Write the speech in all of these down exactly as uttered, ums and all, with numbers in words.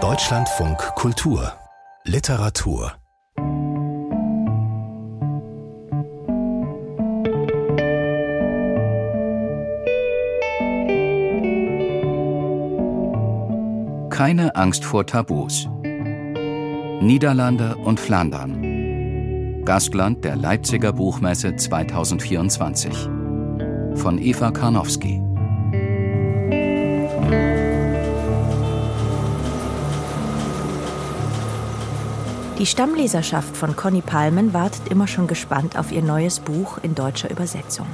Deutschlandfunk Kultur Literatur Keine Angst vor Tabus. Niederlande und Flandern. Gastland der Leipziger Buchmesse zweitausendvierundzwanzig. Von Eva Karnowski. Die Stammleserschaft von Conny Palmen wartet immer schon gespannt auf ihr neues Buch in deutscher Übersetzung.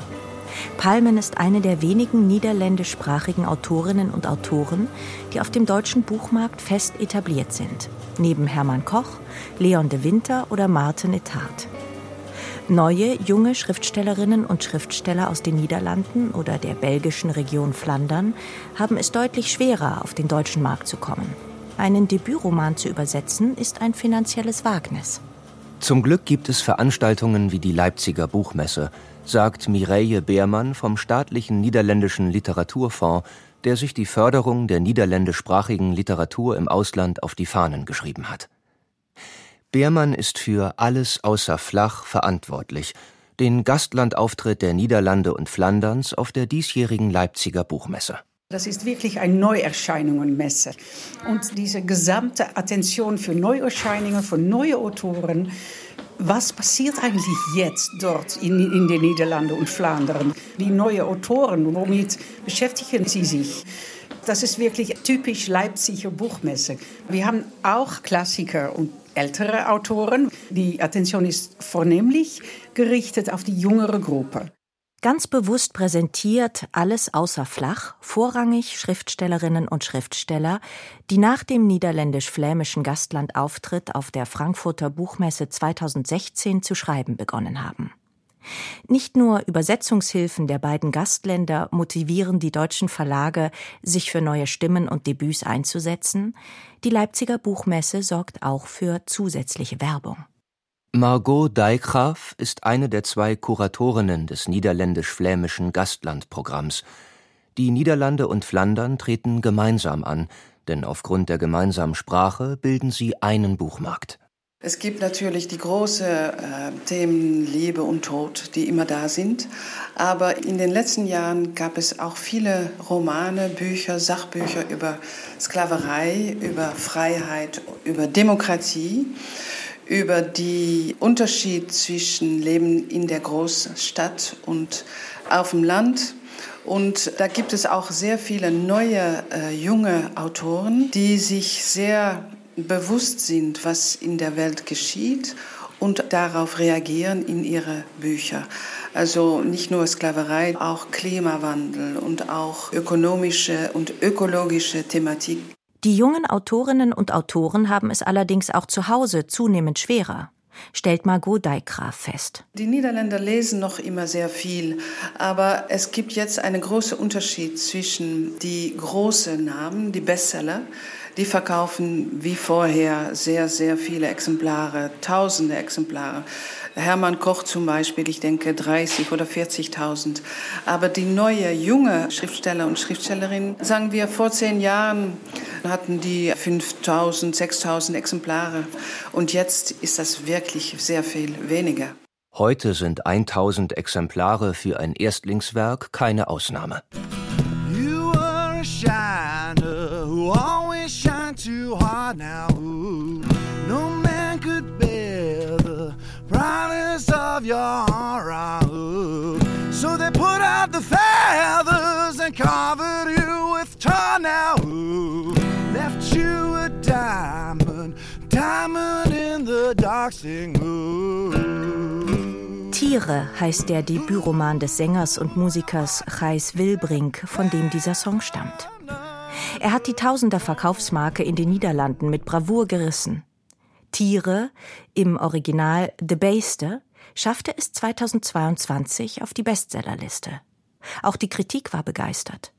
Palmen ist eine der wenigen niederländischsprachigen Autorinnen und Autoren, die auf dem deutschen Buchmarkt fest etabliert sind. Neben Hermann Koch, Leon de Winter oder Martin Etard. Neue, junge Schriftstellerinnen und Schriftsteller aus den Niederlanden oder der belgischen Region Flandern haben es deutlich schwerer, auf den deutschen Markt zu kommen. Einen Debütroman zu übersetzen, ist ein finanzielles Wagnis. Zum Glück gibt es Veranstaltungen wie die Leipziger Buchmesse, sagt Mireille Beermann vom Staatlichen Niederländischen Literaturfonds, der sich die Förderung der niederländischsprachigen Literatur im Ausland auf die Fahnen geschrieben hat. Beermann ist für Alles außer Flach verantwortlich, den Gastlandauftritt der Niederlande und Flanderns auf der diesjährigen Leipziger Buchmesse. Das ist wirklich eine Neuerscheinungenmesse. Und diese gesamte Attention für Neuerscheinungen, für neue Autoren. Was passiert eigentlich jetzt dort in, in den Niederlanden und Flandern? Die neuen Autoren, womit beschäftigen sie sich? Das ist wirklich typisch Leipziger Buchmesse. Wir haben auch Klassiker und ältere Autoren. Die Attention ist vornehmlich gerichtet auf die jüngere Gruppe. Ganz bewusst präsentiert Alles außer Flach vorrangig Schriftstellerinnen und Schriftsteller, die nach dem niederländisch-flämischen Gastlandauftritt auf der Frankfurter Buchmesse zweitausendsechzehn zu schreiben begonnen haben. Nicht nur Übersetzungshilfen der beiden Gastländer motivieren die deutschen Verlage, sich für neue Stimmen und Debüts einzusetzen, die Leipziger Buchmesse sorgt auch für zusätzliche Werbung. Margot Dijkgraaf ist eine der zwei Kuratorinnen des niederländisch-flämischen Gastlandprogramms. Die Niederlande und Flandern treten gemeinsam an, denn aufgrund der gemeinsamen Sprache bilden sie einen Buchmarkt. Es gibt natürlich die großen äh, Themen Liebe und Tod, die immer da sind. Aber in den letzten Jahren gab es auch viele Romane, Bücher, Sachbücher über Sklaverei, über Freiheit, über Demokratie, über den Unterschied zwischen Leben in der Großstadt und auf dem Land. Und da gibt es auch sehr viele neue, äh, junge Autoren, die sich sehr bewusst sind, was in der Welt geschieht und darauf reagieren in ihre Bücher. Also nicht nur Sklaverei, auch Klimawandel und auch ökonomische und ökologische Thematik. Die jungen Autorinnen und Autoren haben es allerdings auch zu Hause zunehmend schwerer, stellt Margot Dijkgraaf fest. Die Niederländer lesen noch immer sehr viel, aber es gibt jetzt einen großen Unterschied zwischen die großen Namen, die Bestseller, die verkaufen wie vorher sehr, sehr viele Exemplare, tausende Exemplare. Hermann Koch zum Beispiel, ich denke dreißigtausend oder vierzigtausend. Aber die neue, junge Schriftsteller und Schriftstellerinnen, sagen wir, vor zehn Jahren hatten die fünftausend, sechstausend Exemplare. Und jetzt ist das wirklich sehr viel weniger. Heute sind tausend Exemplare für ein Erstlingswerk keine Ausnahme. You are a shiner who always shine too hard now. No man could bear the proudness of your aura. So they put out the feathers and covered you with tar now. Left you a diamond, diamond in the dark thing. Tiere heißt der Debütroman des Sängers und Musikers Reis Wilbrink, von dem dieser Song stammt. Er hat die Tausender-Verkaufsmarke in den Niederlanden mit Bravour gerissen. Tiere, im Original De Beeste, schaffte es zweitausendzweiundzwanzig auf die Bestsellerliste. Auch die Kritik war begeistert.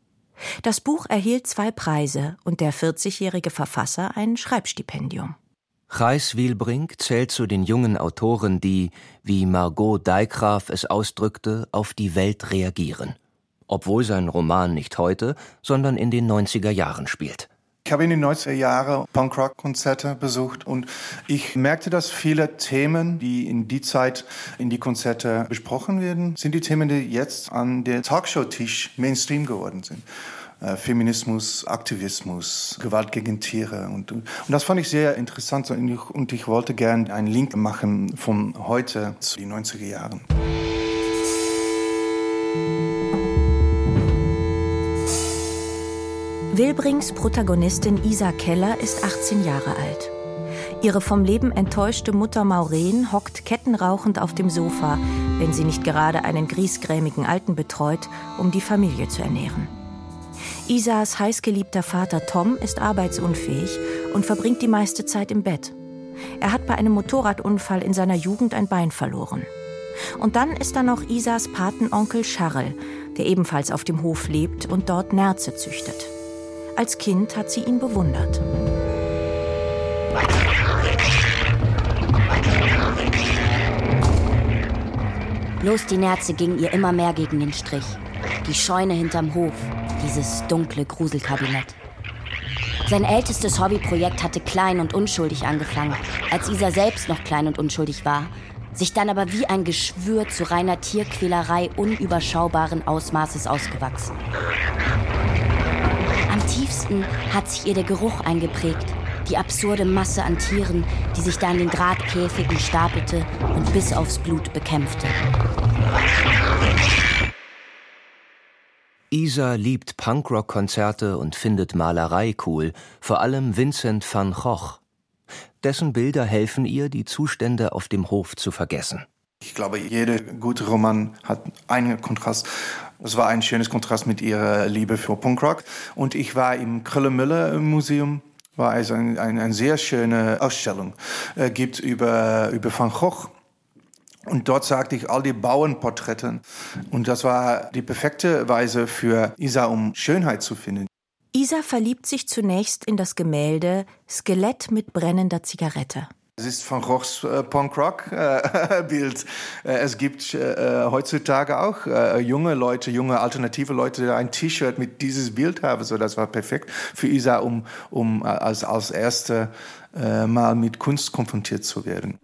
Das Buch erhielt zwei Preise und der vierzigjährige Verfasser ein Schreibstipendium. Reis Wilbrink zählt zu den jungen Autoren, die, wie Margot Dijkgraaf es ausdrückte, auf die Welt reagieren. obwohl sein Roman nicht heute, sondern in den neunziger Jahren spielt. Ich habe in den neunziger Jahren Punkrock-Konzerte besucht und ich merkte, dass viele Themen, die in die Zeit in die Konzerte besprochen werden, sind die Themen, die jetzt an der Talkshow-Tisch Mainstream geworden sind. Feminismus, Aktivismus, Gewalt gegen Tiere. Und, und das fand ich sehr interessant und ich, und ich wollte gerne einen Link machen von heute zu den neunziger Jahren. Wilbrinks Protagonistin Isa Keller ist achtzehn Jahre alt. Ihre vom Leben enttäuschte Mutter Maureen hockt kettenrauchend auf dem Sofa, wenn sie nicht gerade einen griesgrämigen Alten betreut, um die Familie zu ernähren. Isas heißgeliebter Vater Tom ist arbeitsunfähig und verbringt die meiste Zeit im Bett. Er hat bei einem Motorradunfall in seiner Jugend ein Bein verloren. Und dann ist da noch Isas Patenonkel Charles, der ebenfalls auf dem Hof lebt und dort Nerze züchtet. Als Kind hat sie ihn bewundert. Bloß die Nerze gingen ihr immer mehr gegen den Strich. Die Scheune hinterm Hof, dieses dunkle Gruselkabinett. Sein ältestes Hobbyprojekt hatte klein und unschuldig angefangen, als Isa selbst noch klein und unschuldig war, sich dann aber wie ein Geschwür zu reiner Tierquälerei unüberschaubaren Ausmaßes ausgewachsen. Am tiefsten hat sich ihr der Geruch eingeprägt, die absurde Masse an Tieren, die sich da in den Drahtkäfigen stapelte und bis aufs Blut bekämpfte. Isa liebt Punkrock-Konzerte und findet Malerei cool, vor allem Vincent van Gogh. Dessen Bilder helfen ihr, die Zustände auf dem Hof zu vergessen. Ich glaube, jeder gute Roman hat einen Kontrast. Es war ein schönes Kontrast mit ihrer Liebe für Punkrock. Und ich war im Kröller-Müller-Museum. War also eine ein, ein sehr schöne Ausstellung. Äh, gibt über, über Van Gogh. Und dort sagte ich all die Bauernporträte. Und das war die perfekte Weise für Isa, um Schönheit zu finden. Isa verliebt sich zunächst in das Gemälde Skelett mit brennender Zigarette. Es ist Van Goghs äh, Punk-Rock-Bild. Äh, äh, es gibt äh, heutzutage auch äh, junge Leute, junge alternative Leute, die ein T-Shirt mit dieses Bild haben. So, das war perfekt für Isa, um, um als, als erste äh, mal mit Kunst konfrontiert zu werden.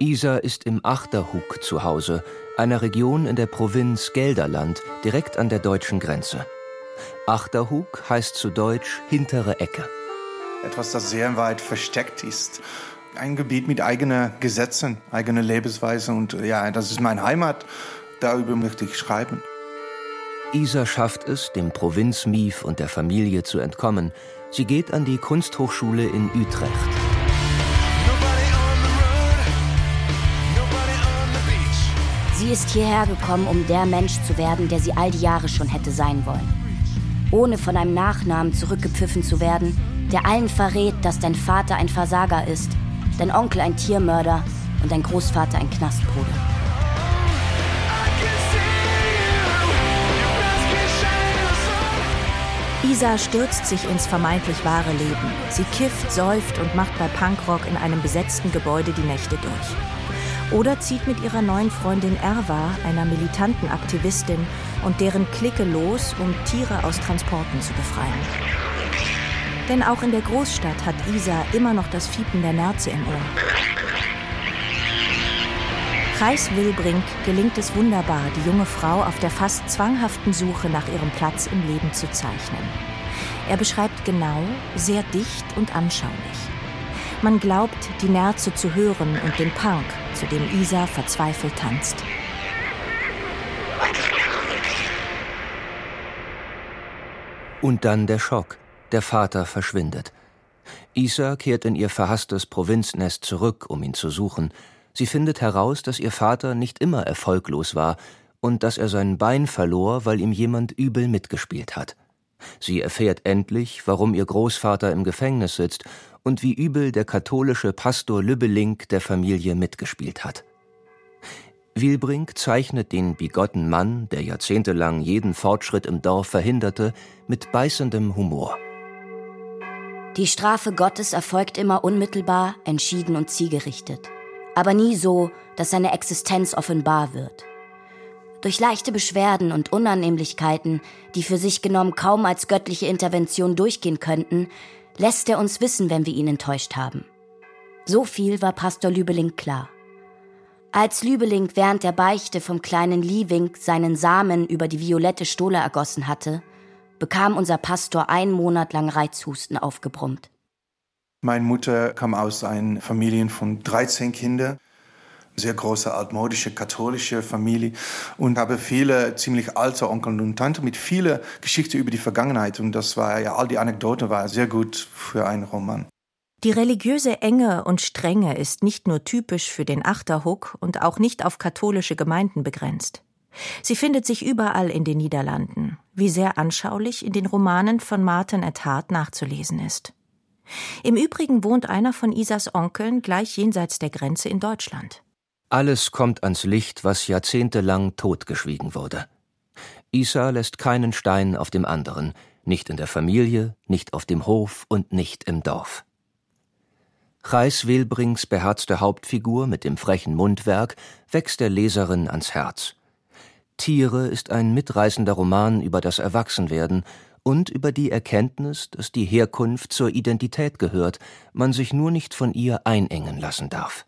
Isa ist im Achterhoek zu Hause, einer Region in der Provinz Gelderland, direkt an der deutschen Grenze. Achterhoek heißt zu Deutsch hintere Ecke. Etwas, das sehr weit versteckt ist. Ein Gebiet mit eigenen Gesetzen, eigener Lebensweise. Und ja, das ist meine Heimat. Darüber möchte ich schreiben. Isa schafft es, dem Provinzmief und der Familie zu entkommen. Sie geht an die Kunsthochschule in Utrecht. Sie ist hierher gekommen, um der Mensch zu werden, der sie all die Jahre schon hätte sein wollen. Ohne von einem Nachnamen zurückgepfiffen zu werden, der allen verrät, dass dein Vater ein Versager ist, dein Onkel ein Tiermörder und dein Großvater ein Knastbruder. Isa stürzt sich ins vermeintlich wahre Leben. Sie kifft, säuft und macht bei Punkrock in einem besetzten Gebäude die Nächte durch. Oder zieht mit ihrer neuen Freundin Erwa, einer militanten Aktivistin, und deren Clique los, um Tiere aus Transporten zu befreien. Denn auch in der Großstadt hat Isa immer noch das Fiepen der Nerze im Ohr. Reis Wilbrink gelingt es wunderbar, die junge Frau auf der fast zwanghaften Suche nach ihrem Platz im Leben zu zeichnen. Er beschreibt genau, sehr dicht und anschaulich. Man glaubt, die Nerze zu hören und den Punk, zu dem Isa verzweifelt tanzt. Und dann der Schock. Der Vater verschwindet. Isa kehrt in ihr verhasstes Provinznest zurück, um ihn zu suchen. Sie findet heraus, dass ihr Vater nicht immer erfolglos war und dass er sein Bein verlor, weil ihm jemand übel mitgespielt hat. Sie erfährt endlich, warum ihr Großvater im Gefängnis sitzt und wie übel der katholische Pastor Lübbelink der Familie mitgespielt hat. Wilbrink zeichnet den bigotten Mann, der jahrzehntelang jeden Fortschritt im Dorf verhinderte, mit beißendem Humor. Die Strafe Gottes erfolgt immer unmittelbar, entschieden und zielgerichtet. Aber nie so, dass seine Existenz offenbar wird. Durch leichte Beschwerden und Unannehmlichkeiten, die für sich genommen kaum als göttliche Intervention durchgehen könnten, lässt er uns wissen, wenn wir ihn enttäuscht haben. So viel war Pastor Lübbelink klar. Als Lübbelink während der Beichte vom kleinen Liewink seinen Samen über die violette Stola ergossen hatte, bekam unser Pastor einen Monat lang Reizhusten aufgebrummt. Meine Mutter kam aus einer Familie von dreizehn Kindern, sehr große altmodische katholische Familie, und habe viele ziemlich alte Onkel und Tanten mit vielen Geschichten über die Vergangenheit, und das war ja, all die Anekdote war sehr gut für einen Roman. Die religiöse Enge und Strenge ist nicht nur typisch für den Achterhoek und auch nicht auf katholische Gemeinden begrenzt. Sie findet sich überall in den Niederlanden, wie sehr anschaulich in den Romanen von Martin Etard nachzulesen ist. Im Übrigen wohnt einer von Isas Onkeln gleich jenseits der Grenze in Deutschland. Alles kommt ans Licht, was jahrzehntelang totgeschwiegen wurde. Isa lässt keinen Stein auf dem anderen, nicht in der Familie, nicht auf dem Hof und nicht im Dorf. Reis Wilbrinks beherzte Hauptfigur mit dem frechen Mundwerk wächst der Leserin ans Herz. Tiere ist ein mitreißender Roman über das Erwachsenwerden und über die Erkenntnis, dass die Herkunft zur Identität gehört, man sich nur nicht von ihr einengen lassen darf.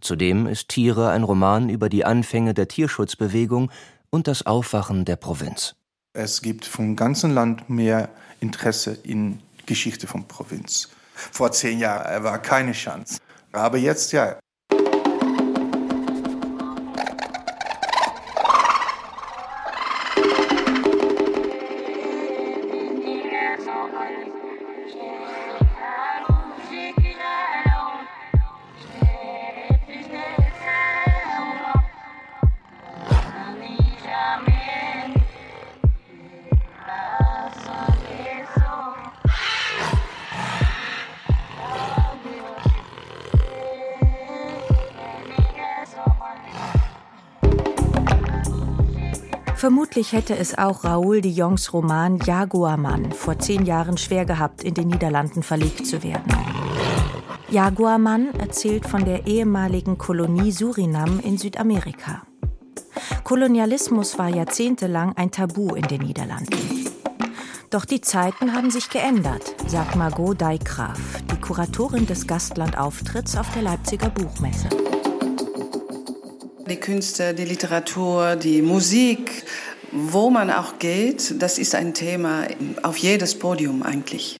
Zudem ist Tiere ein Roman über die Anfänge der Tierschutzbewegung und das Aufwachen der Provinz. Es gibt vom ganzen Land mehr Interesse in Geschichte von Provinz. Vor zehn Jahren war keine Chance, aber jetzt ja. Vermutlich hätte es auch Raoul de Jongs Roman Jaguarman vor zehn Jahren schwer gehabt, in den Niederlanden verlegt zu werden. Jaguarman erzählt von der ehemaligen Kolonie Surinam in Südamerika. Kolonialismus war jahrzehntelang ein Tabu in den Niederlanden. Doch die Zeiten haben sich geändert, sagt Margot Dijkgraaf, die Kuratorin des Gastlandauftritts auf der Leipziger Buchmesse. Die Künste, die Literatur, die Musik, wo man auch geht, das ist ein Thema auf jedes Podium eigentlich.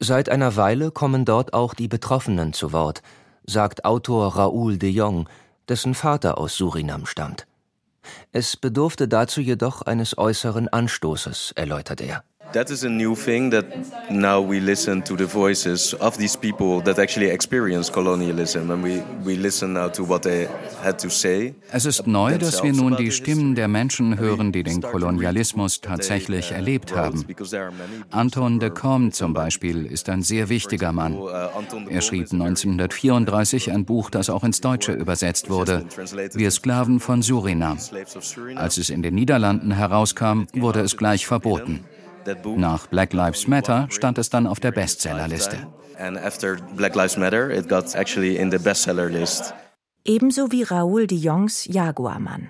Seit einer Weile kommen dort auch die Betroffenen zu Wort, sagt Autor Raoul de Jong, dessen Vater aus Surinam stammt. Es bedurfte dazu jedoch eines äußeren Anstoßes, erläutert er. That is a new thing that now we listen to the voices of these people that actually experienced colonialism and we, we listen now to what they had to say. Es ist neu, dass wir nun die Stimmen der Menschen hören, die den Kolonialismus tatsächlich erlebt haben. Anton de Kom zum Beispiel ist ein sehr wichtiger Mann. Er schrieb neunzehnhundertvierunddreißig ein Buch, das auch ins Deutsche übersetzt wurde, Wir Sklaven von Surinam. Als es in den Niederlanden herauskam, wurde es gleich verboten. Nach Black Lives Matter stand es dann auf der Bestsellerliste. Ebenso wie Raoul de Jongs Jaguarman.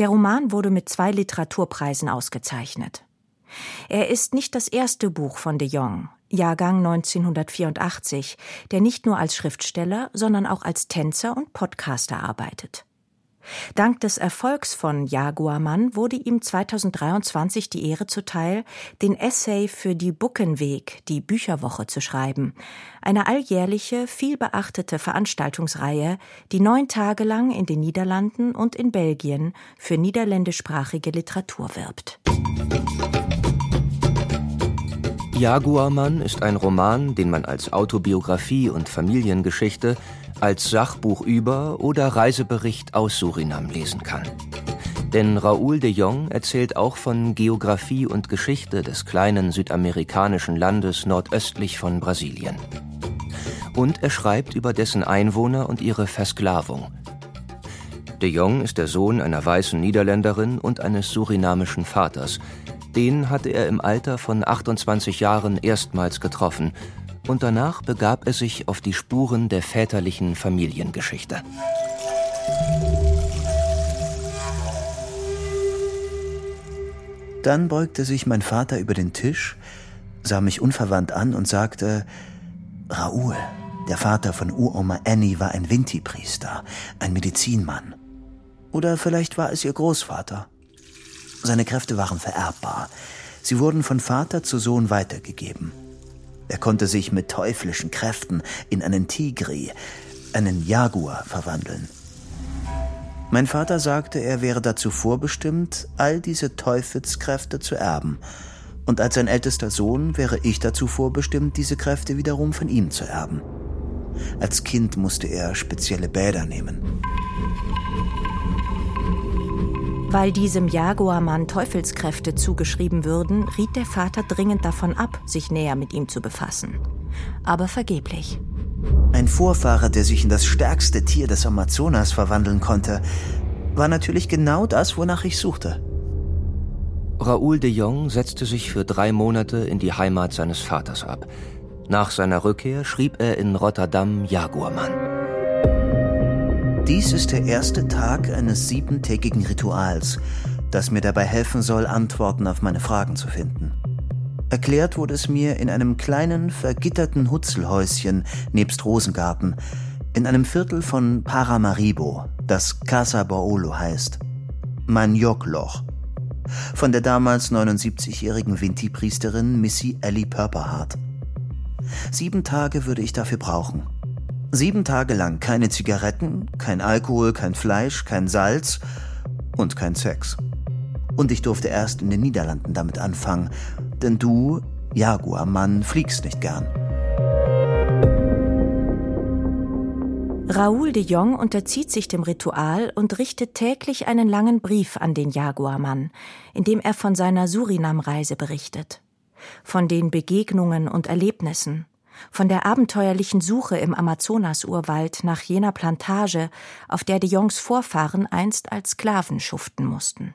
Der Roman wurde mit zwei Literaturpreisen ausgezeichnet. Er ist nicht das erste Buch von de Jong, Jahrgang neunzehnhundertvierundachtzig, der nicht nur als Schriftsteller, sondern auch als Tänzer und Podcaster arbeitet. Dank des Erfolgs von Jaguarman wurde ihm zweitausenddreiundzwanzig die Ehre zuteil, den Essay für die Buckenweg, die Bücherwoche, zu schreiben. Eine alljährliche, vielbeachtete Veranstaltungsreihe, die neun Tage lang in den Niederlanden und in Belgien für niederländischsprachige Literatur wirbt. Jaguarman ist ein Roman, den man als Autobiografie und Familiengeschichte, als Sachbuch über oder Reisebericht aus Surinam lesen kann. Denn Raoul de Jong erzählt auch von Geografie und Geschichte des kleinen südamerikanischen Landes nordöstlich von Brasilien. Und er schreibt über dessen Einwohner und ihre Versklavung. De Jong ist der Sohn einer weißen Niederländerin und eines surinamischen Vaters. Den hatte er im Alter von achtundzwanzig Jahren erstmals getroffen und danach begab er sich auf die Spuren der väterlichen Familiengeschichte. Dann beugte sich mein Vater über den Tisch, sah mich unverwandt an und sagte, Raoul, der Vater von Uroma Annie, war ein Vinti-Priester, ein Medizinmann. Oder vielleicht war es ihr Großvater. Seine Kräfte waren vererbbar. Sie wurden von Vater zu Sohn weitergegeben. Er konnte sich mit teuflischen Kräften in einen Tigri, einen Jaguar, verwandeln. Mein Vater sagte, er wäre dazu vorbestimmt, all diese Teufelskräfte zu erben. Und als sein ältester Sohn wäre ich dazu vorbestimmt, diese Kräfte wiederum von ihm zu erben. Als Kind musste er spezielle Bäder nehmen. Weil diesem Jaguarmann Teufelskräfte zugeschrieben würden, riet der Vater dringend davon ab, sich näher mit ihm zu befassen. Aber vergeblich. Ein Vorfahre, der sich in das stärkste Tier des Amazonas verwandeln konnte, war natürlich genau das, wonach ich suchte. Raoul de Jong setzte sich für drei Monate in die Heimat seines Vaters ab. Nach seiner Rückkehr schrieb er in Rotterdam Jaguarman. Dies ist der erste Tag eines siebentägigen Rituals, das mir dabei helfen soll, Antworten auf meine Fragen zu finden. Erklärt wurde es mir in einem kleinen, vergitterten Hutzelhäuschen nebst Rosengarten, in einem Viertel von Paramaribo, das Casa Baolo heißt, Maniokloch, von der damals neunundsiebzigjährigen Vinti-Priesterin Missy Ellie Purperhardt. Sieben Tage würde ich dafür brauchen. Sieben Tage lang keine Zigaretten, kein Alkohol, kein Fleisch, kein Salz und kein Sex. Und ich durfte erst in den Niederlanden damit anfangen, denn du, Jaguarmann, fliegst nicht gern. Raoul de Jong unterzieht sich dem Ritual und richtet täglich einen langen Brief an den Jaguarmann, in dem er von seiner Surinam-Reise berichtet, von den Begegnungen und Erlebnissen, von der abenteuerlichen Suche im Amazonasurwald nach jener Plantage, auf der de Jongs Vorfahren einst als Sklaven schuften mussten.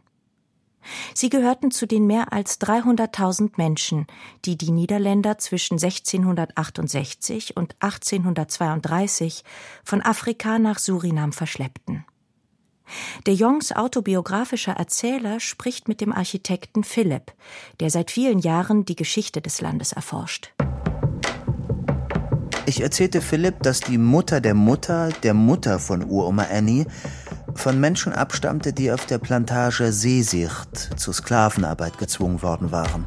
Sie gehörten zu den mehr als dreihunderttausend Menschen, die die Niederländer zwischen sechzehnhundertachtundsechzig und achtzehnhundertzweiunddreißig von Afrika nach Surinam verschleppten. De Jongs autobiografischer Erzähler spricht mit dem Architekten Philipp, der seit vielen Jahren die Geschichte des Landes erforscht. Ich erzählte Philipp, dass die Mutter der Mutter, der Mutter von Uroma Annie, von Menschen abstammte, die auf der Plantage Seesicht zur Sklavenarbeit gezwungen worden waren.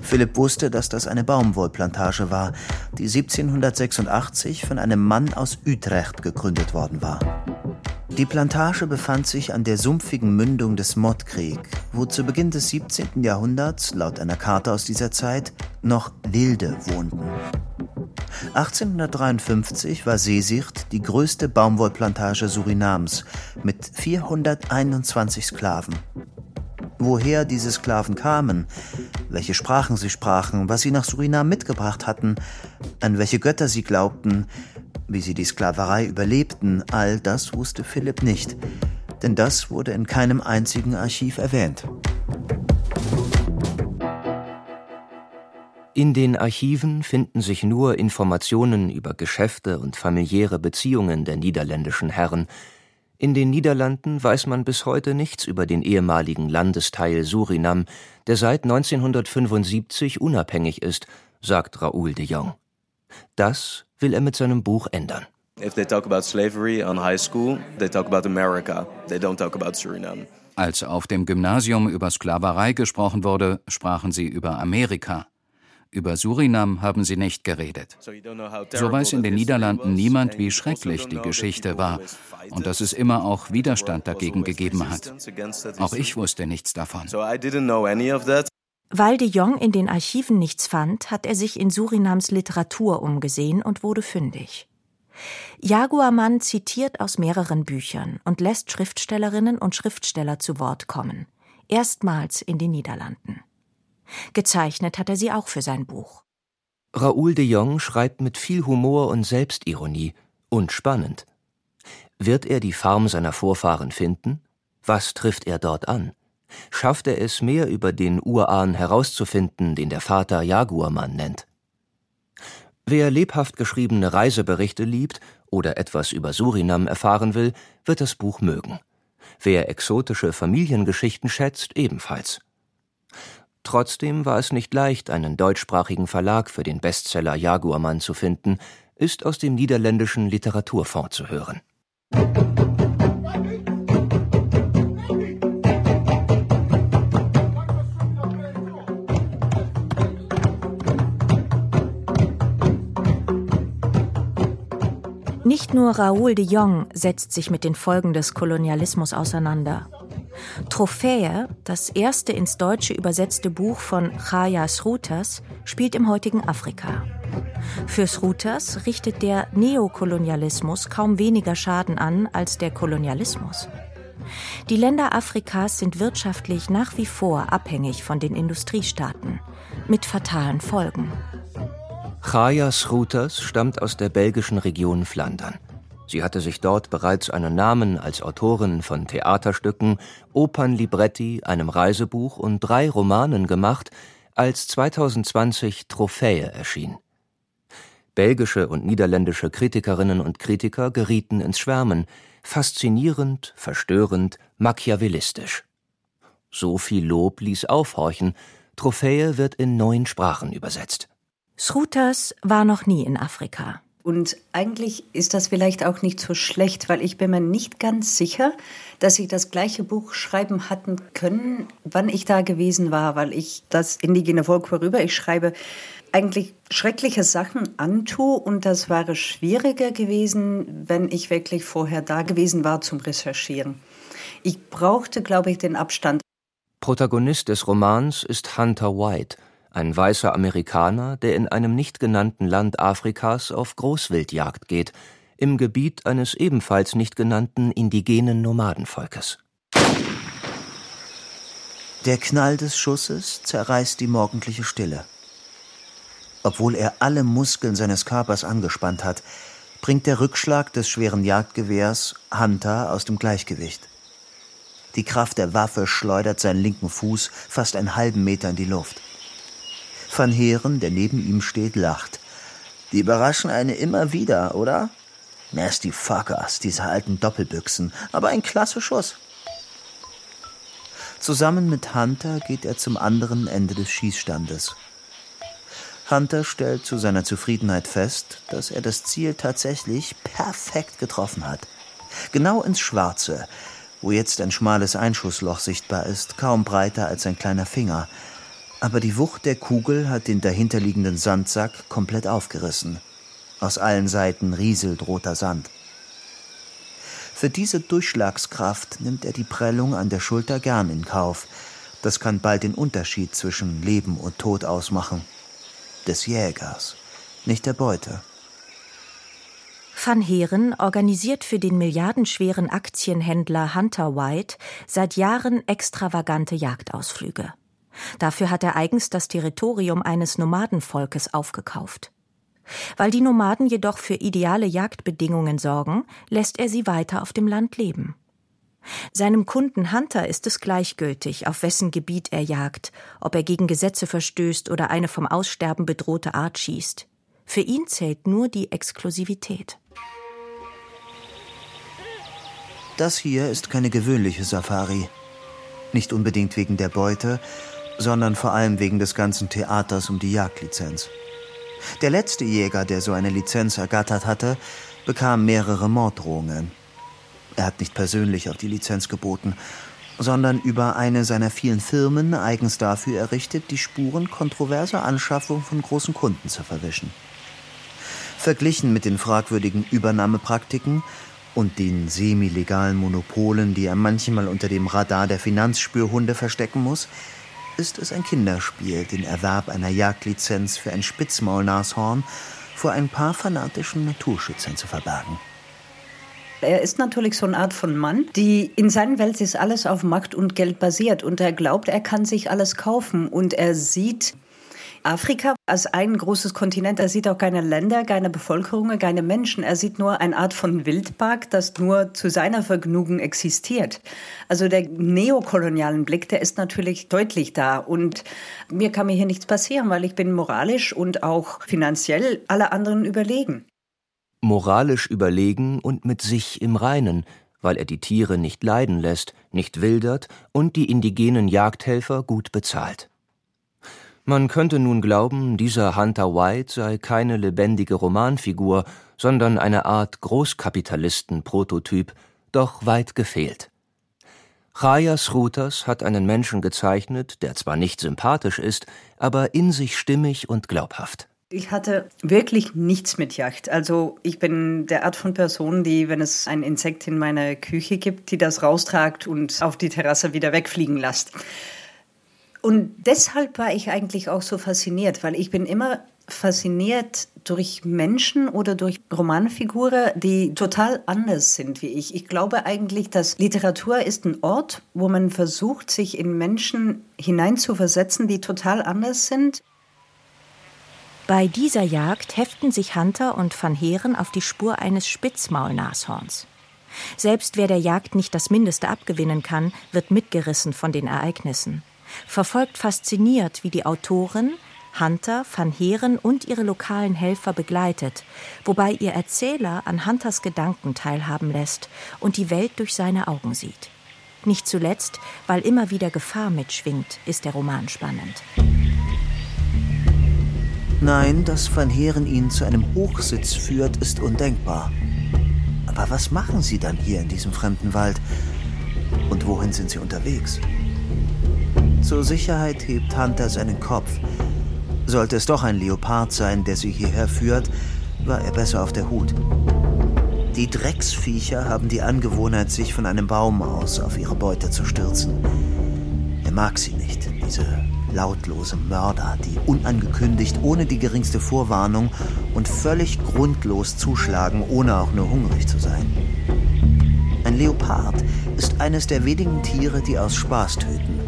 Philipp wusste, dass das eine Baumwollplantage war, die siebzehnhundertsechsundachtzig von einem Mann aus Utrecht gegründet worden war. Die Plantage befand sich an der sumpfigen Mündung des Mottkriegs, wo zu Beginn des siebzehnten Jahrhunderts, laut einer Karte aus dieser Zeit, noch Wilde wohnten. achtzehnhundertdreiundfünfzig war Seesicht die größte Baumwollplantage Surinams mit vierhunderteinundzwanzig Sklaven. Woher diese Sklaven kamen, welche Sprachen sie sprachen, was sie nach Surinam mitgebracht hatten, an welche Götter sie glaubten, wie sie die Sklaverei überlebten, all das wusste Philipp nicht, denn das wurde in keinem einzigen Archiv erwähnt. In den Archiven finden sich nur Informationen über Geschäfte und familiäre Beziehungen der niederländischen Herren. In den Niederlanden weiß man bis heute nichts über den ehemaligen Landesteil Surinam, der seit neunzehnhundertfünfundsiebzig unabhängig ist, sagt Raoul de Jong. Das will er mit seinem Buch ändern. If they talk about slavery on high school, they talk about America. They don't talk about Surinam. Als auf dem Gymnasium über Sklaverei gesprochen wurde, sprachen sie über Amerika. Über Surinam haben sie nicht geredet. So weiß in den Niederlanden niemand, wie schrecklich die Geschichte war und dass es immer auch Widerstand dagegen gegeben hat. Auch ich wusste nichts davon. Weil de Jong in den Archiven nichts fand, hat er sich in Surinams Literatur umgesehen und wurde fündig. Jaguarman zitiert aus mehreren Büchern und lässt Schriftstellerinnen und Schriftsteller zu Wort kommen. Erstmals in den Niederlanden. Gezeichnet hat er sie auch für sein Buch. Raoul de Jong schreibt mit viel Humor und Selbstironie und spannend. Wird er die Farm seiner Vorfahren finden? Was trifft er dort an? Schafft er es, mehr über den Urahn herauszufinden, den der Vater Jaguarman nennt? Wer lebhaft geschriebene Reiseberichte liebt oder etwas über Surinam erfahren will, wird das Buch mögen. Wer exotische Familiengeschichten schätzt, ebenfalls. Trotzdem war es nicht leicht, einen deutschsprachigen Verlag für den Bestseller Jaguarman zu finden, ist aus dem niederländischen Literaturfonds zu hören. Nicht nur Raoul de Jong setzt sich mit den Folgen des Kolonialismus auseinander. Trophäe, das erste ins Deutsche übersetzte Buch von Chaya Srutas, spielt im heutigen Afrika. Für Srutas richtet der Neokolonialismus kaum weniger Schaden an als der Kolonialismus. Die Länder Afrikas sind wirtschaftlich nach wie vor abhängig von den Industriestaaten, mit fatalen Folgen. Chaya Srutas stammt aus der belgischen Region Flandern. Sie hatte sich dort bereits einen Namen als Autorin von Theaterstücken, Opernlibretti, einem Reisebuch und drei Romanen gemacht, als zwanzig zwanzig Trophäe erschien. Belgische und niederländische Kritikerinnen und Kritiker gerieten ins Schwärmen, faszinierend, verstörend, machiavellistisch. So viel Lob ließ aufhorchen, Trophäe wird in neun Sprachen übersetzt. Srutas war noch nie in Afrika. Und eigentlich ist das vielleicht auch nicht so schlecht, weil ich bin mir nicht ganz sicher, dass ich das gleiche Buch schreiben hatten können, wann ich da gewesen war, weil ich das indigene Volk, worüber ich schreibe, eigentlich schreckliche Sachen antue. Und das wäre schwieriger gewesen, wenn ich wirklich vorher da gewesen war zum Recherchieren. Ich brauchte, glaube ich, den Abstand. Protagonist des Romans ist Hunter White, ein weißer Amerikaner, der in einem nicht genannten Land Afrikas auf Großwildjagd geht, im Gebiet eines ebenfalls nicht genannten indigenen Nomadenvolkes. Der Knall des Schusses zerreißt die morgendliche Stille. Obwohl er alle Muskeln seines Körpers angespannt hat, bringt der Rückschlag des schweren Jagdgewehrs Hunter aus dem Gleichgewicht. Die Kraft der Waffe schleudert seinen linken Fuß fast einen halben Meter in die Luft. Van Heeren, der neben ihm steht, lacht. Die überraschen eine immer wieder, oder? Nasty Fuckers, diese alten Doppelbüchsen, aber ein klasse Schuss. Zusammen mit Hunter geht er zum anderen Ende des Schießstandes. Hunter stellt zu seiner Zufriedenheit fest, dass er das Ziel tatsächlich perfekt getroffen hat. Genau ins Schwarze, wo jetzt ein schmales Einschussloch sichtbar ist, kaum breiter als ein kleiner Finger. Aber die Wucht der Kugel hat den dahinterliegenden Sandsack komplett aufgerissen. Aus allen Seiten rieselt roter Sand. Für diese Durchschlagskraft nimmt er die Prellung an der Schulter gern in Kauf. Das kann bald den Unterschied zwischen Leben und Tod ausmachen. Des Jägers, nicht der Beute. Van Heeren organisiert für den milliardenschweren Aktienhändler Hunter White seit Jahren extravagante Jagdausflüge. Dafür hat er eigens das Territorium eines Nomadenvolkes aufgekauft. Weil die Nomaden jedoch für ideale Jagdbedingungen sorgen, lässt er sie weiter auf dem Land leben. Seinem Kunden Hunter ist es gleichgültig, auf wessen Gebiet er jagt, ob er gegen Gesetze verstößt oder eine vom Aussterben bedrohte Art schießt. Für ihn zählt nur die Exklusivität. Das hier ist keine gewöhnliche Safari. Nicht unbedingt wegen der Beute, sondern vor allem wegen des ganzen Theaters um die Jagdlizenz. Der letzte Jäger, der so eine Lizenz ergattert hatte, bekam mehrere Morddrohungen. Er hat nicht persönlich auf die Lizenz geboten, sondern über eine seiner vielen Firmen eigens dafür errichtet, die Spuren kontroverser Anschaffung von großen Kunden zu verwischen. Verglichen mit den fragwürdigen Übernahmepraktiken und den semi-legalen Monopolen, die er manchmal unter dem Radar der Finanzspürhunde verstecken muss, ist es ein Kinderspiel, den Erwerb einer Jagdlizenz für ein Spitzmaulnashorn vor ein paar fanatischen Naturschützern zu verbergen. Er ist natürlich so eine Art von Mann, die in seiner Welt ist alles auf Macht und Geld basiert. Und er glaubt, er kann sich alles kaufen. Und er sieht Afrika als ein großes Kontinent. Er sieht auch keine Länder, keine Bevölkerungen, keine Menschen. Er sieht nur eine Art von Wildpark, das nur zu seiner Vergnügen existiert. Also der neokolonialen Blick, der ist natürlich deutlich da. Und mir kann mir hier nichts passieren, weil ich bin moralisch und auch finanziell alle anderen überlegen. Moralisch überlegen und mit sich im Reinen, weil er die Tiere nicht leiden lässt, nicht wildert und die indigenen Jagdhelfer gut bezahlt. Man könnte nun glauben, dieser Hunter White sei keine lebendige Romanfigur, sondern eine Art Großkapitalisten-Prototyp, doch weit gefehlt. Chaya Srutas hat einen Menschen gezeichnet, der zwar nicht sympathisch ist, aber in sich stimmig und glaubhaft. Ich hatte wirklich nichts mit Jagd. Also ich bin der Art von Person, die, wenn es ein Insekt in meiner Küche gibt, die das raustragt und auf die Terrasse wieder wegfliegen lässt. Und deshalb war ich eigentlich auch so fasziniert, weil ich bin immer fasziniert durch Menschen oder durch Romanfiguren, die total anders sind wie ich. Ich glaube eigentlich, dass Literatur ist ein Ort, wo man versucht, sich in Menschen hineinzuversetzen, die total anders sind. Bei dieser Jagd heften sich Hunter und Van Heeren auf die Spur eines Spitzmaulnashorns. Selbst wer der Jagd nicht das Mindeste abgewinnen kann, wird mitgerissen von den Ereignissen. Verfolgt fasziniert, wie die Autorin Hunter, Van Heeren und ihre lokalen Helfer begleitet, wobei ihr Erzähler an Hunters Gedanken teilhaben lässt und die Welt durch seine Augen sieht. Nicht zuletzt, weil immer wieder Gefahr mitschwingt, ist der Roman spannend. Nein, dass Van Heeren ihn zu einem Hochsitz führt, ist undenkbar. Aber was machen sie dann hier in diesem fremden Wald? Und wohin sind sie unterwegs? Zur Sicherheit hebt Hunter seinen Kopf. Sollte es doch ein Leopard sein, der sie hierher führt, war er besser auf der Hut. Die Drecksviecher haben die Angewohnheit, sich von einem Baum aus auf ihre Beute zu stürzen. Er mag sie nicht, diese lautlose Mörder, die unangekündigt, ohne die geringste Vorwarnung und völlig grundlos zuschlagen, ohne auch nur hungrig zu sein. Ein Leopard ist eines der wenigen Tiere, die aus Spaß töten.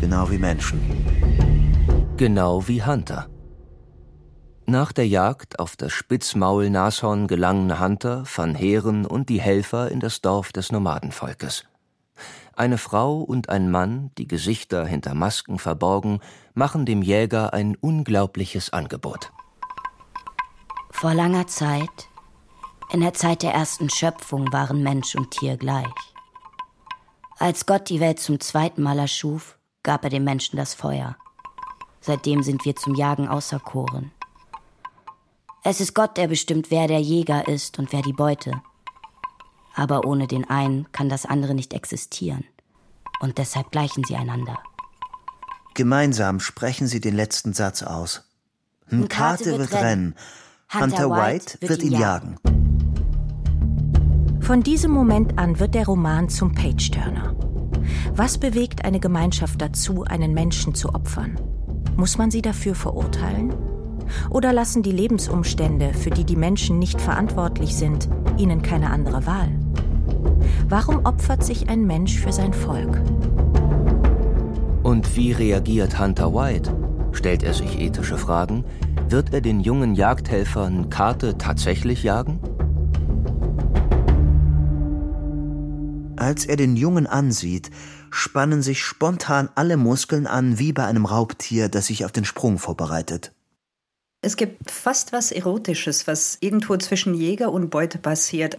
Genau wie Menschen. Genau wie Hunter. Nach der Jagd auf das Spitzmaul-Nashorn gelangen Hunter, Van Heeren und die Helfer in das Dorf des Nomadenvolkes. Eine Frau und ein Mann, die Gesichter hinter Masken verborgen, machen dem Jäger ein unglaubliches Angebot. Vor langer Zeit, in der Zeit der ersten Schöpfung, waren Mensch und Tier gleich. Als Gott die Welt zum zweiten Mal erschuf, gab er dem Menschen das Feuer. Seitdem sind wir zum Jagen auserkoren. Es ist Gott, der bestimmt, wer der Jäger ist und wer die Beute. Aber ohne den einen kann das andere nicht existieren. Und deshalb gleichen sie einander. Gemeinsam sprechen sie den letzten Satz aus. Nkate wird rennen. Hunter White wird ihn jagen. Von diesem Moment an wird der Roman zum Page-Turner. Was bewegt eine Gemeinschaft dazu, einen Menschen zu opfern? Muss man sie dafür verurteilen? Oder lassen die Lebensumstände, für die die Menschen nicht verantwortlich sind, ihnen keine andere Wahl? Warum opfert sich ein Mensch für sein Volk? Und wie reagiert Hunter White? Stellt er sich ethische Fragen? Wird er den jungen Jagdhelfer Nkate tatsächlich jagen? Als er den Jungen ansieht, spannen sich spontan alle Muskeln an, wie bei einem Raubtier, das sich auf den Sprung vorbereitet. Es gibt fast was Erotisches, was irgendwo zwischen Jäger und Beute passiert.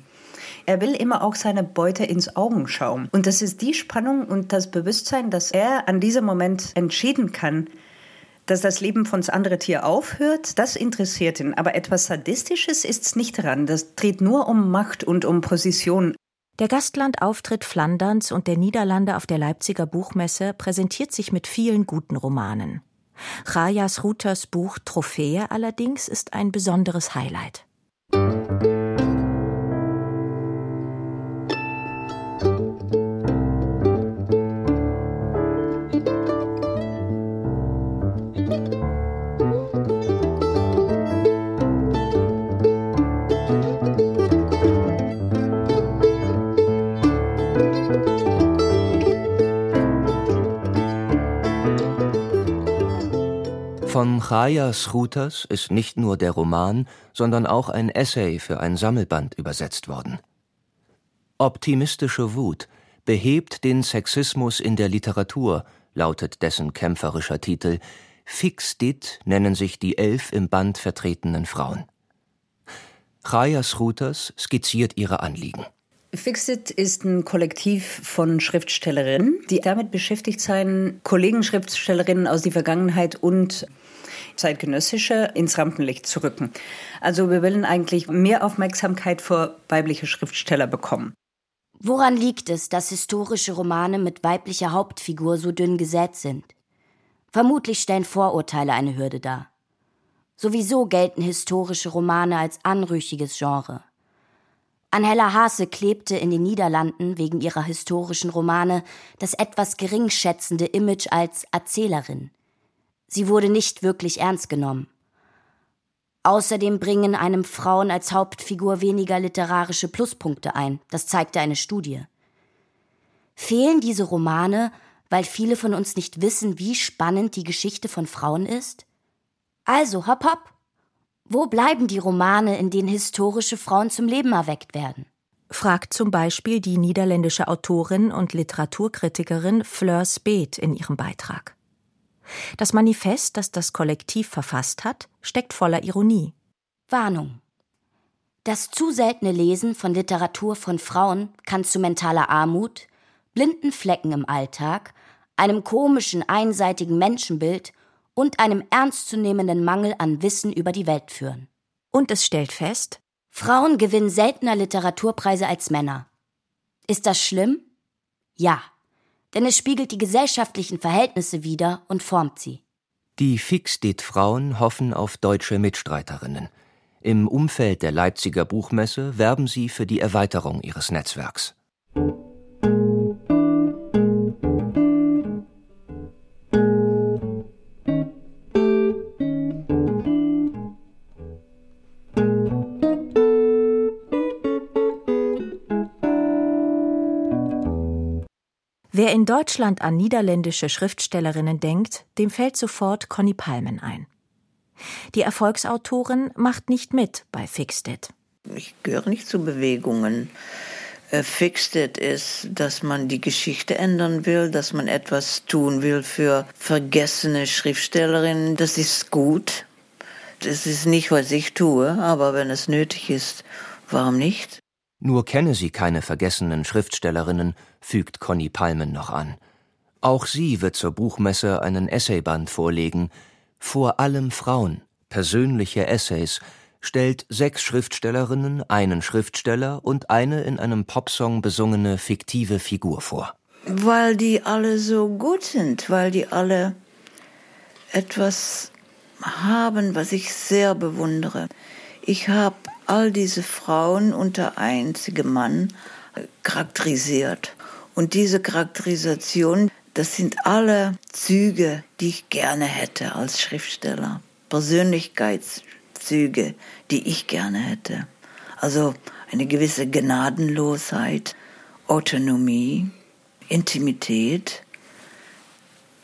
Er will immer auch seine Beute ins Augen schauen. Und das ist die Spannung und das Bewusstsein, dass er an diesem Moment entschieden kann, dass das Leben von das andere Tier aufhört, das interessiert ihn. Aber etwas Sadistisches ist es nicht daran. Das dreht nur um Macht und um Position. Der Gastlandauftritt Flanderns und der Niederlande auf der Leipziger Buchmesse präsentiert sich mit vielen guten Romanen. Chaya Srutas Buch Trophäe allerdings ist ein besonderes Highlight. Von Chaya Srutas ist nicht nur der Roman, sondern auch ein Essay für ein Sammelband übersetzt worden. »Optimistische Wut behebt den Sexismus in der Literatur«, lautet dessen kämpferischer Titel. Fixedit nennen sich die elf im Band vertretenen Frauen. Chaya Srutas skizziert ihre Anliegen. Fixedit ist ein Kollektiv von Schriftstellerinnen, die damit beschäftigt sein, Kollegen-Schriftstellerinnen aus der Vergangenheit und zeitgenössische ins Rampenlicht zu rücken. Also wir wollen eigentlich mehr Aufmerksamkeit für weibliche Schriftsteller bekommen. Woran liegt es, dass historische Romane mit weiblicher Hauptfigur so dünn gesät sind? Vermutlich stellen Vorurteile eine Hürde dar. Sowieso gelten historische Romane als anrüchiges Genre. Angela Haase klebte in den Niederlanden wegen ihrer historischen Romane das etwas geringschätzende Image als Erzählerin. Sie wurde nicht wirklich ernst genommen. Außerdem bringen einem Frauen als Hauptfigur weniger literarische Pluspunkte ein, das zeigte eine Studie. Fehlen diese Romane, weil viele von uns nicht wissen, wie spannend die Geschichte von Frauen ist? Also hopp hopp! Wo bleiben die Romane, in denen historische Frauen zum Leben erweckt werden? Fragt zum Beispiel die niederländische Autorin und Literaturkritikerin Fleur Speet in ihrem Beitrag. Das Manifest, das das Kollektiv verfasst hat, steckt voller Ironie. Warnung. Das zu seltene Lesen von Literatur von Frauen kann zu mentaler Armut, blinden Flecken im Alltag, einem komischen, einseitigen Menschenbild und einem ernstzunehmenden Mangel an Wissen über die Welt führen. Und es stellt fest, Frauen gewinnen seltener Literaturpreise als Männer. Ist das schlimm? Ja, denn es spiegelt die gesellschaftlichen Verhältnisse wider und formt sie. Die Fixedit-Frauen hoffen auf deutsche Mitstreiterinnen. Im Umfeld der Leipziger Buchmesse werben sie für die Erweiterung ihres Netzwerks. Wer in Deutschland an niederländische Schriftstellerinnen denkt, dem fällt sofort Conny Palmen ein. Die Erfolgsautorin macht nicht mit bei Fixedit. Ich gehöre nicht zu Bewegungen. Fixedit ist, dass man die Geschichte ändern will, dass man etwas tun will für vergessene Schriftstellerinnen. Das ist gut. Das ist nicht, was ich tue, aber wenn es nötig ist, warum nicht? Nur kenne sie keine vergessenen Schriftstellerinnen, fügt Conny Palmen noch an. Auch sie wird zur Buchmesse einen Essayband vorlegen. Vor allem Frauen, persönliche Essays, stellt sechs Schriftstellerinnen, einen Schriftsteller und eine in einem Popsong besungene fiktive Figur vor. Weil die alle so gut sind, weil die alle etwas haben, was ich sehr bewundere. Ich habe all diese Frauen unter einzigen Mann charakterisiert. Und diese Charakterisation, das sind alle Züge, die ich gerne hätte als Schriftsteller. Persönlichkeitszüge, die ich gerne hätte. Also eine gewisse Gnadenlosheit, Autonomie, Intimität,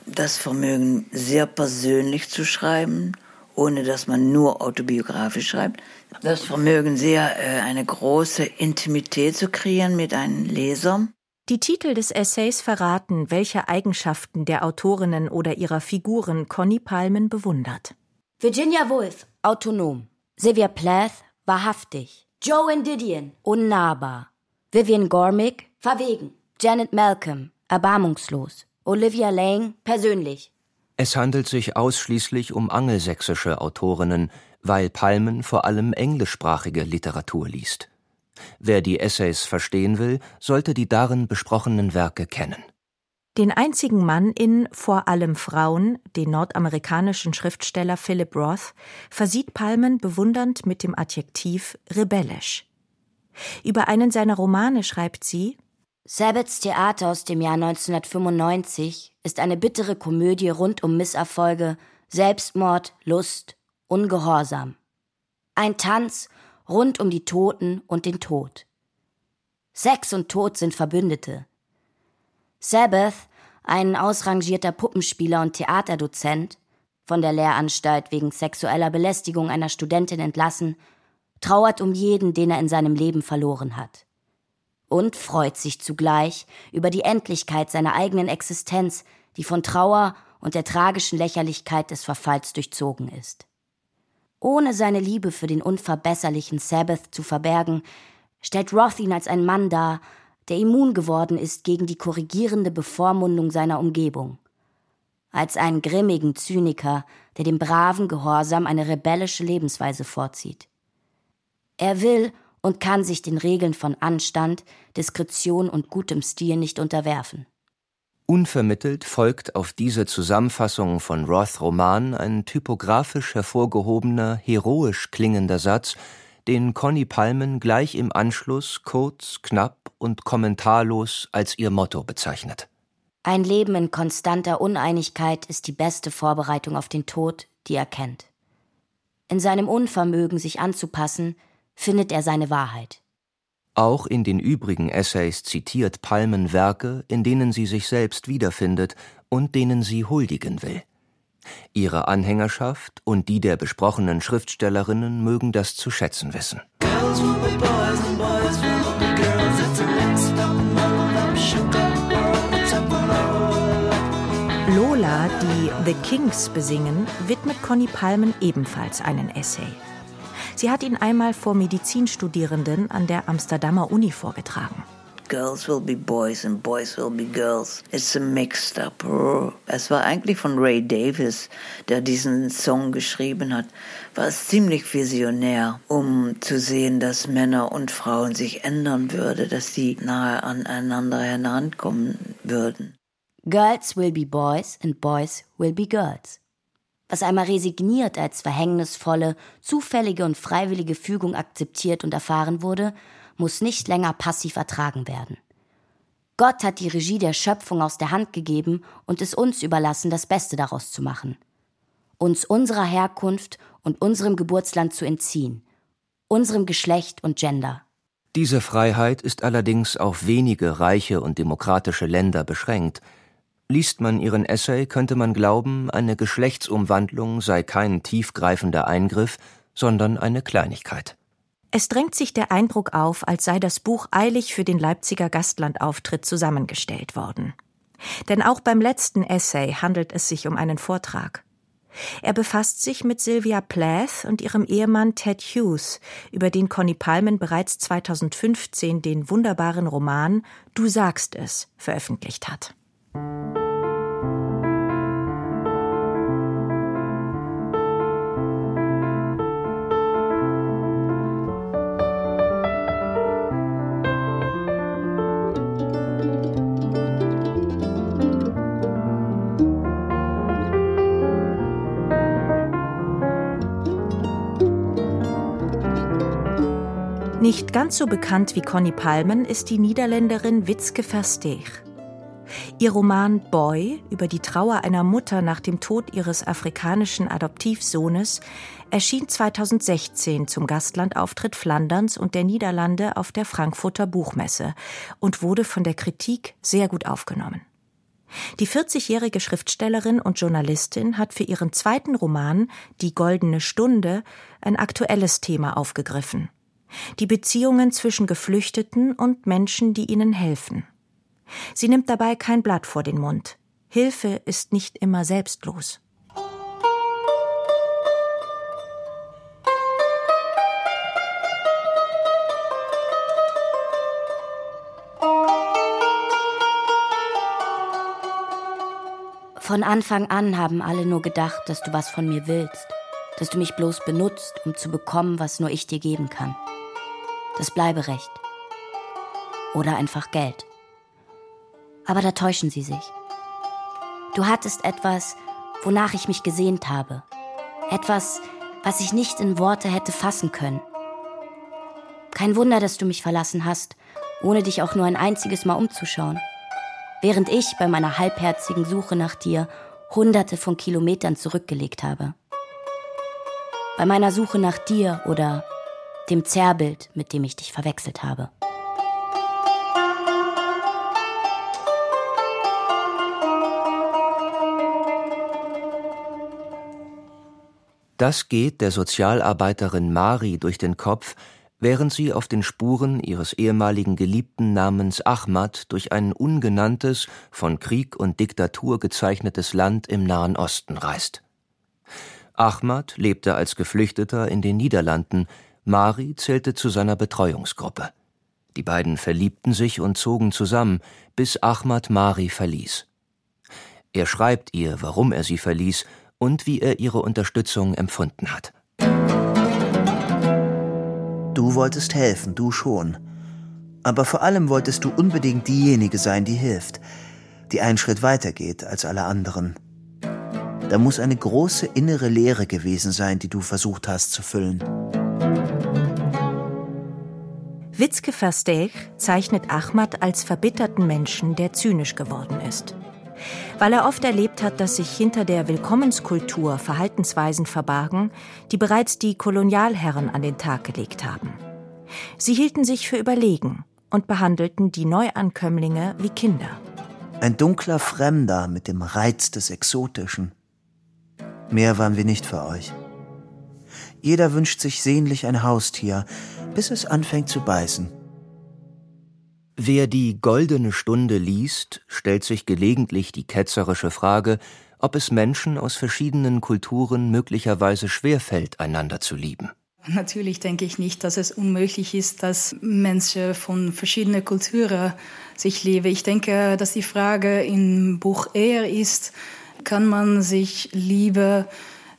das Vermögen, sehr persönlich zu schreiben, ohne dass man nur autobiografisch schreibt. Das Vermögen sehr, äh, eine große Intimität zu kreieren mit einem Leser. Die Titel des Essays verraten, welche Eigenschaften der Autorinnen oder ihrer Figuren Conny Palmen bewundert. Virginia Woolf, autonom. Sylvia Plath, wahrhaftig. Joan Didion, unnahbar. Vivian Gormick, verwegen. Janet Malcolm, erbarmungslos. Olivia Lang, persönlich. Es handelt sich ausschließlich um angelsächsische Autorinnen, weil Palmen vor allem englischsprachige Literatur liest. Wer die Essays verstehen will, sollte die darin besprochenen Werke kennen. Den einzigen Mann in Vor allem Frauen, den nordamerikanischen Schriftsteller Philip Roth, versieht Palmen bewundernd mit dem Adjektiv rebellisch. Über einen seiner Romane schreibt sie: Sabbats Theater aus dem Jahr neunzehnhundertfünfundneunzig ist eine bittere Komödie rund um Misserfolge, Selbstmord, Lust, Ungehorsam. Ein Tanz rund um die Toten und den Tod. Sex und Tod sind Verbündete. Sabbath, ein ausrangierter Puppenspieler und Theaterdozent, von der Lehranstalt wegen sexueller Belästigung einer Studentin entlassen, trauert um jeden, den er in seinem Leben verloren hat. Und freut sich zugleich über die Endlichkeit seiner eigenen Existenz, die von Trauer und der tragischen Lächerlichkeit des Verfalls durchzogen ist. Ohne seine Liebe für den unverbesserlichen Sabbath zu verbergen, stellt Roth ihn als einen Mann dar, der immun geworden ist gegen die korrigierende Bevormundung seiner Umgebung. Als einen grimmigen Zyniker, der dem braven Gehorsam eine rebellische Lebensweise vorzieht. Er will und kann sich den Regeln von Anstand, Diskretion und gutem Stil nicht unterwerfen. Unvermittelt folgt auf diese Zusammenfassung von Roths Roman ein typografisch hervorgehobener, heroisch klingender Satz, den Conny Palmen gleich im Anschluss kurz, knapp und kommentarlos als ihr Motto bezeichnet. Ein Leben in konstanter Uneinigkeit ist die beste Vorbereitung auf den Tod, die er kennt. In seinem Unvermögen, sich anzupassen, findet er seine Wahrheit. Auch in den übrigen Essays zitiert Palmen Werke, in denen sie sich selbst wiederfindet und denen sie huldigen will. Ihre Anhängerschaft und die der besprochenen Schriftstellerinnen mögen das zu schätzen wissen. Lola, die The Kings besingen, widmet Conny Palmen ebenfalls einen Essay. Sie hat ihn einmal vor Medizinstudierenden an der Amsterdamer Uni vorgetragen. Girls will be boys and boys will be girls. It's a mixed up. Es war eigentlich von Ray Davies, der diesen Song geschrieben hat. War es ziemlich visionär, um zu sehen, dass Männer und Frauen sich ändern würden, dass sie nahe aneinander herankommen würden. Girls will be boys and boys will be girls. Was einmal resigniert als verhängnisvolle, zufällige und freiwillige Fügung akzeptiert und erfahren wurde, muss nicht länger passiv ertragen werden. Gott hat die Regie der Schöpfung aus der Hand gegeben und es uns überlassen, das Beste daraus zu machen. Uns unserer Herkunft und unserem Geburtsland zu entziehen, unserem Geschlecht und Gender. Diese Freiheit ist allerdings auf wenige reiche und demokratische Länder beschränkt. Liest man ihren Essay, könnte man glauben, eine Geschlechtsumwandlung sei kein tiefgreifender Eingriff, sondern eine Kleinigkeit. Es drängt sich der Eindruck auf, als sei das Buch eilig für den Leipziger Gastlandauftritt zusammengestellt worden. Denn auch beim letzten Essay handelt es sich um einen Vortrag. Er befasst sich mit Sylvia Plath und ihrem Ehemann Ted Hughes, über den Conny Palmen bereits zweitausendfünfzehn den wunderbaren Roman »Du sagst es« veröffentlicht hat. Nicht ganz so bekannt wie Conny Palmen ist die Niederländerin Wytske Versteeg. Ihr Roman Boy, über die Trauer einer Mutter nach dem Tod ihres afrikanischen Adoptivsohnes, erschien zweitausendsechzehn zum Gastlandauftritt Flanderns und der Niederlande auf der Frankfurter Buchmesse und wurde von der Kritik sehr gut aufgenommen. Die vierzigjährige Schriftstellerin und Journalistin hat für ihren zweiten Roman Die goldene Stunde ein aktuelles Thema aufgegriffen. Die Beziehungen zwischen Geflüchteten und Menschen, die ihnen helfen. Sie nimmt dabei kein Blatt vor den Mund. Hilfe ist nicht immer selbstlos. Von Anfang an haben alle nur gedacht, dass du was von mir willst, dass du mich bloß benutzt, um zu bekommen, was nur ich dir geben kann. Das Bleiberecht. Oder einfach Geld. Aber da täuschen sie sich. Du hattest etwas, wonach ich mich gesehnt habe. Etwas, was ich nicht in Worte hätte fassen können. Kein Wunder, dass du mich verlassen hast, ohne dich auch nur ein einziges Mal umzuschauen. Während ich bei meiner halbherzigen Suche nach dir Hunderte von Kilometern zurückgelegt habe. Bei meiner Suche nach dir oder dem Zerrbild, mit dem ich dich verwechselt habe. Das geht der Sozialarbeiterin Mari durch den Kopf, während sie auf den Spuren ihres ehemaligen Geliebten namens Ahmad durch ein ungenanntes, von Krieg und Diktatur gezeichnetes Land im Nahen Osten reist. Ahmad lebte als Geflüchteter in den Niederlanden, Mari zählte zu seiner Betreuungsgruppe. Die beiden verliebten sich und zogen zusammen, bis Ahmad Mari verließ. Er schreibt ihr, warum er sie verließ und wie er ihre Unterstützung empfunden hat. Du wolltest helfen, du schon. Aber vor allem wolltest du unbedingt diejenige sein, die hilft, die einen Schritt weiter geht als alle anderen. Da muss eine große innere Leere gewesen sein, die du versucht hast zu füllen. Wytske Versteeg zeichnet Ahmad als verbitterten Menschen, der zynisch geworden ist. Weil er oft erlebt hat, dass sich hinter der Willkommenskultur Verhaltensweisen verbargen, die bereits die Kolonialherren an den Tag gelegt haben. Sie hielten sich für überlegen und behandelten die Neuankömmlinge wie Kinder. Ein dunkler Fremder mit dem Reiz des Exotischen. Mehr waren wir nicht für euch. Jeder wünscht sich sehnlich ein Haustier, bis es anfängt zu beißen. Wer die goldene Stunde liest, stellt sich gelegentlich die ketzerische Frage, ob es Menschen aus verschiedenen Kulturen möglicherweise schwerfällt, einander zu lieben. Natürlich denke ich nicht, dass es unmöglich ist, dass Menschen von verschiedenen Kulturen sich lieben. Ich denke, dass die Frage im Buch eher ist, kann man sich lieben,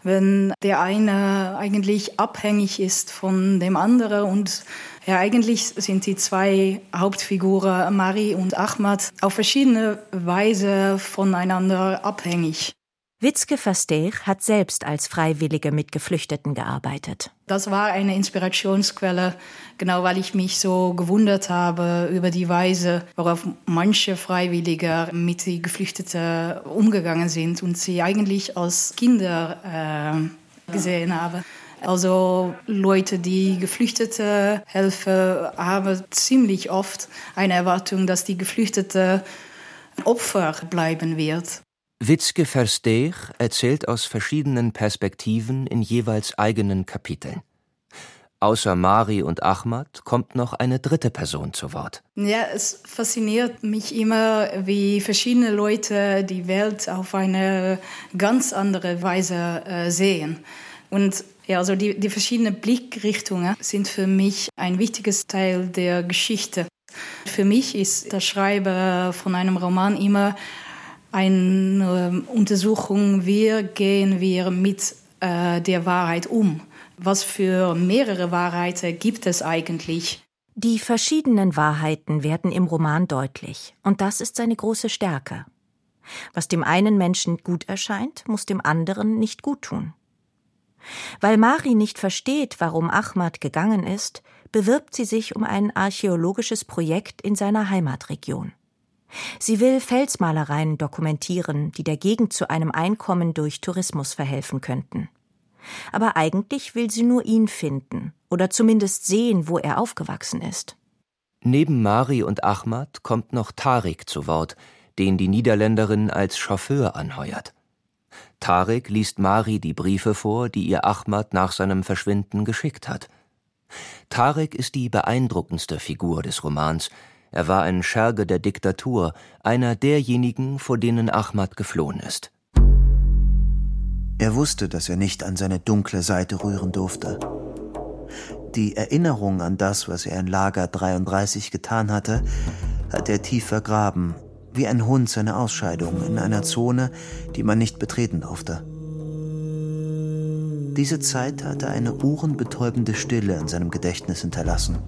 wenn der eine eigentlich abhängig ist von dem anderen. Und ja, eigentlich sind die zwei Hauptfiguren, Mari und Ahmad, auf verschiedene Weise voneinander abhängig. Wytske Versteeg hat selbst als Freiwillige mit Geflüchteten gearbeitet. Das war eine Inspirationsquelle, genau weil ich mich so gewundert habe über die Weise, worauf manche Freiwillige mit den Geflüchteten umgegangen sind und sie eigentlich als Kinder äh, gesehen haben. Also Leute, die Geflüchtete helfen, haben ziemlich oft eine Erwartung, dass die Geflüchtete Opfer bleiben wird. Wytske Versteeg erzählt aus verschiedenen Perspektiven in jeweils eigenen Kapiteln. Außer Mari und Ahmad kommt noch eine dritte Person zu Wort. Ja, es fasziniert mich immer, wie verschiedene Leute die Welt auf eine ganz andere Weise äh, sehen. Und ja, also die, die verschiedenen Blickrichtungen sind für mich ein wichtiges Teil der Geschichte. Für mich ist das Schreiben von einem Roman immer eine Untersuchung, wie gehen wir mit äh, der Wahrheit um? Was für mehrere Wahrheiten gibt es eigentlich? Die verschiedenen Wahrheiten werden im Roman deutlich. Und das ist seine große Stärke. Was dem einen Menschen gut erscheint, muss dem anderen nicht gut tun. Weil Mari nicht versteht, warum Ahmad gegangen ist, bewirbt sie sich um ein archäologisches Projekt in seiner Heimatregion. Sie will Felsmalereien dokumentieren, die der Gegend zu einem Einkommen durch Tourismus verhelfen könnten. Aber eigentlich will sie nur ihn finden oder zumindest sehen, wo er aufgewachsen ist. Neben Mari und Ahmad kommt noch Tarik zu Wort, den die Niederländerin als Chauffeur anheuert. Tarik liest Mari die Briefe vor, die ihr Ahmad nach seinem Verschwinden geschickt hat. Tarik ist die beeindruckendste Figur des Romans. Er war ein Scherge der Diktatur, einer derjenigen, vor denen Ahmad geflohen ist. Er wusste, dass er nicht an seine dunkle Seite rühren durfte. Die Erinnerung an das, was er in Lager dreiunddreißig getan hatte, hat er tief vergraben, wie ein Hund seine Ausscheidung in einer Zone, die man nicht betreten durfte. Diese Zeit hatte eine ohrenbetäubende Stille in seinem Gedächtnis hinterlassen.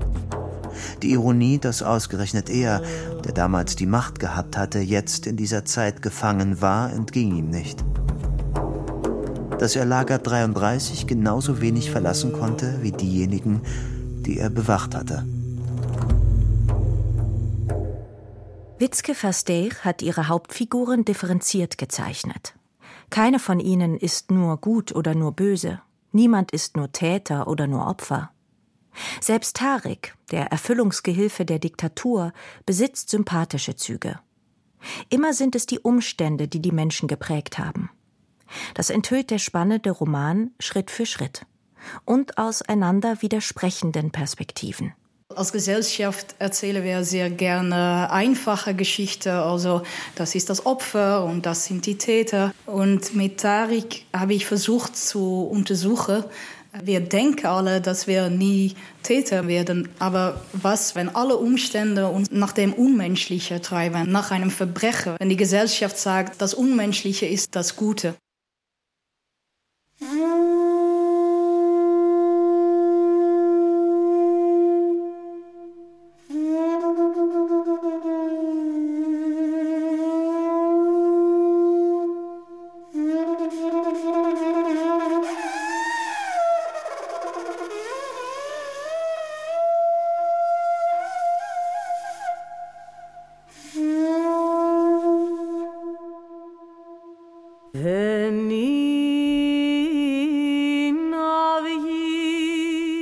Die Ironie, dass ausgerechnet er, der damals die Macht gehabt hatte, jetzt in dieser Zeit gefangen war, entging ihm nicht. Dass er Lager dreiunddreißig genauso wenig verlassen konnte wie diejenigen, die er bewacht hatte. Wytske Versteeg hat ihre Hauptfiguren differenziert gezeichnet. Keine von ihnen ist nur gut oder nur böse. Niemand ist nur Täter oder nur Opfer. Selbst Tarik, der Erfüllungsgehilfe der Diktatur, besitzt sympathische Züge. Immer sind es die Umstände, die die Menschen geprägt haben. Das enthüllt der spannende Roman Schritt für Schritt und aus einander widersprechenden Perspektiven. Als Gesellschaft erzählen wir sehr gerne einfache Geschichten, also das ist das Opfer und das sind die Täter. Und mit Tarik habe ich versucht zu untersuchen, wir denken alle, dass wir nie Täter werden, aber was, wenn alle Umstände uns nach dem Unmenschlichen treiben, nach einem Verbrechen, wenn die Gesellschaft sagt, das Unmenschliche ist das Gute.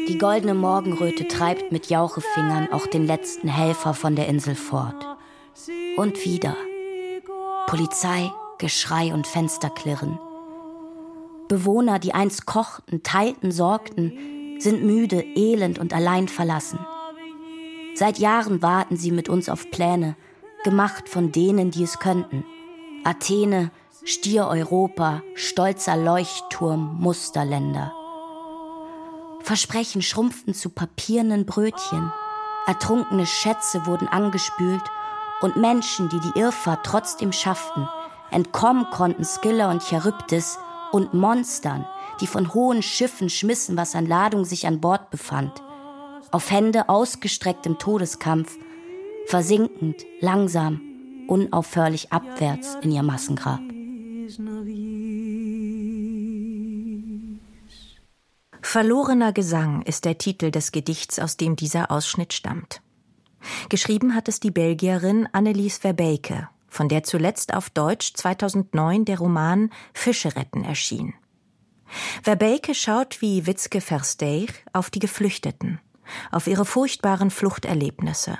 Die goldene Morgenröte treibt mit Jauchefingern auch den letzten Helfer von der Insel fort. Und wieder. Polizei, Geschrei und Fensterklirren. Bewohner, die einst kochten, teilten, sorgten, sind müde, elend und allein verlassen. Seit Jahren warten sie mit uns auf Pläne, gemacht von denen, die es könnten. Athene, Stier Europa, stolzer Leuchtturm, Musterländer. Versprechen schrumpften zu papierenden Brötchen. Ertrunkene Schätze wurden angespült und Menschen, die die Irrfahrt trotzdem schafften, entkommen konnten Scylla und Charybdis und Monstern, die von hohen Schiffen schmissen, was an Ladung sich an Bord befand. Auf Hände ausgestreckt im Todeskampf, versinkend, langsam, unaufhörlich abwärts in ihr Massengrab. Verlorener Gesang ist der Titel des Gedichts, aus dem dieser Ausschnitt stammt. Geschrieben hat es die Belgierin Annelies Verbeke, von der zuletzt auf Deutsch zweitausendneun der Roman Fische retten erschien. Verbeke schaut wie Wytske Versteeg auf die Geflüchteten, auf ihre furchtbaren Fluchterlebnisse,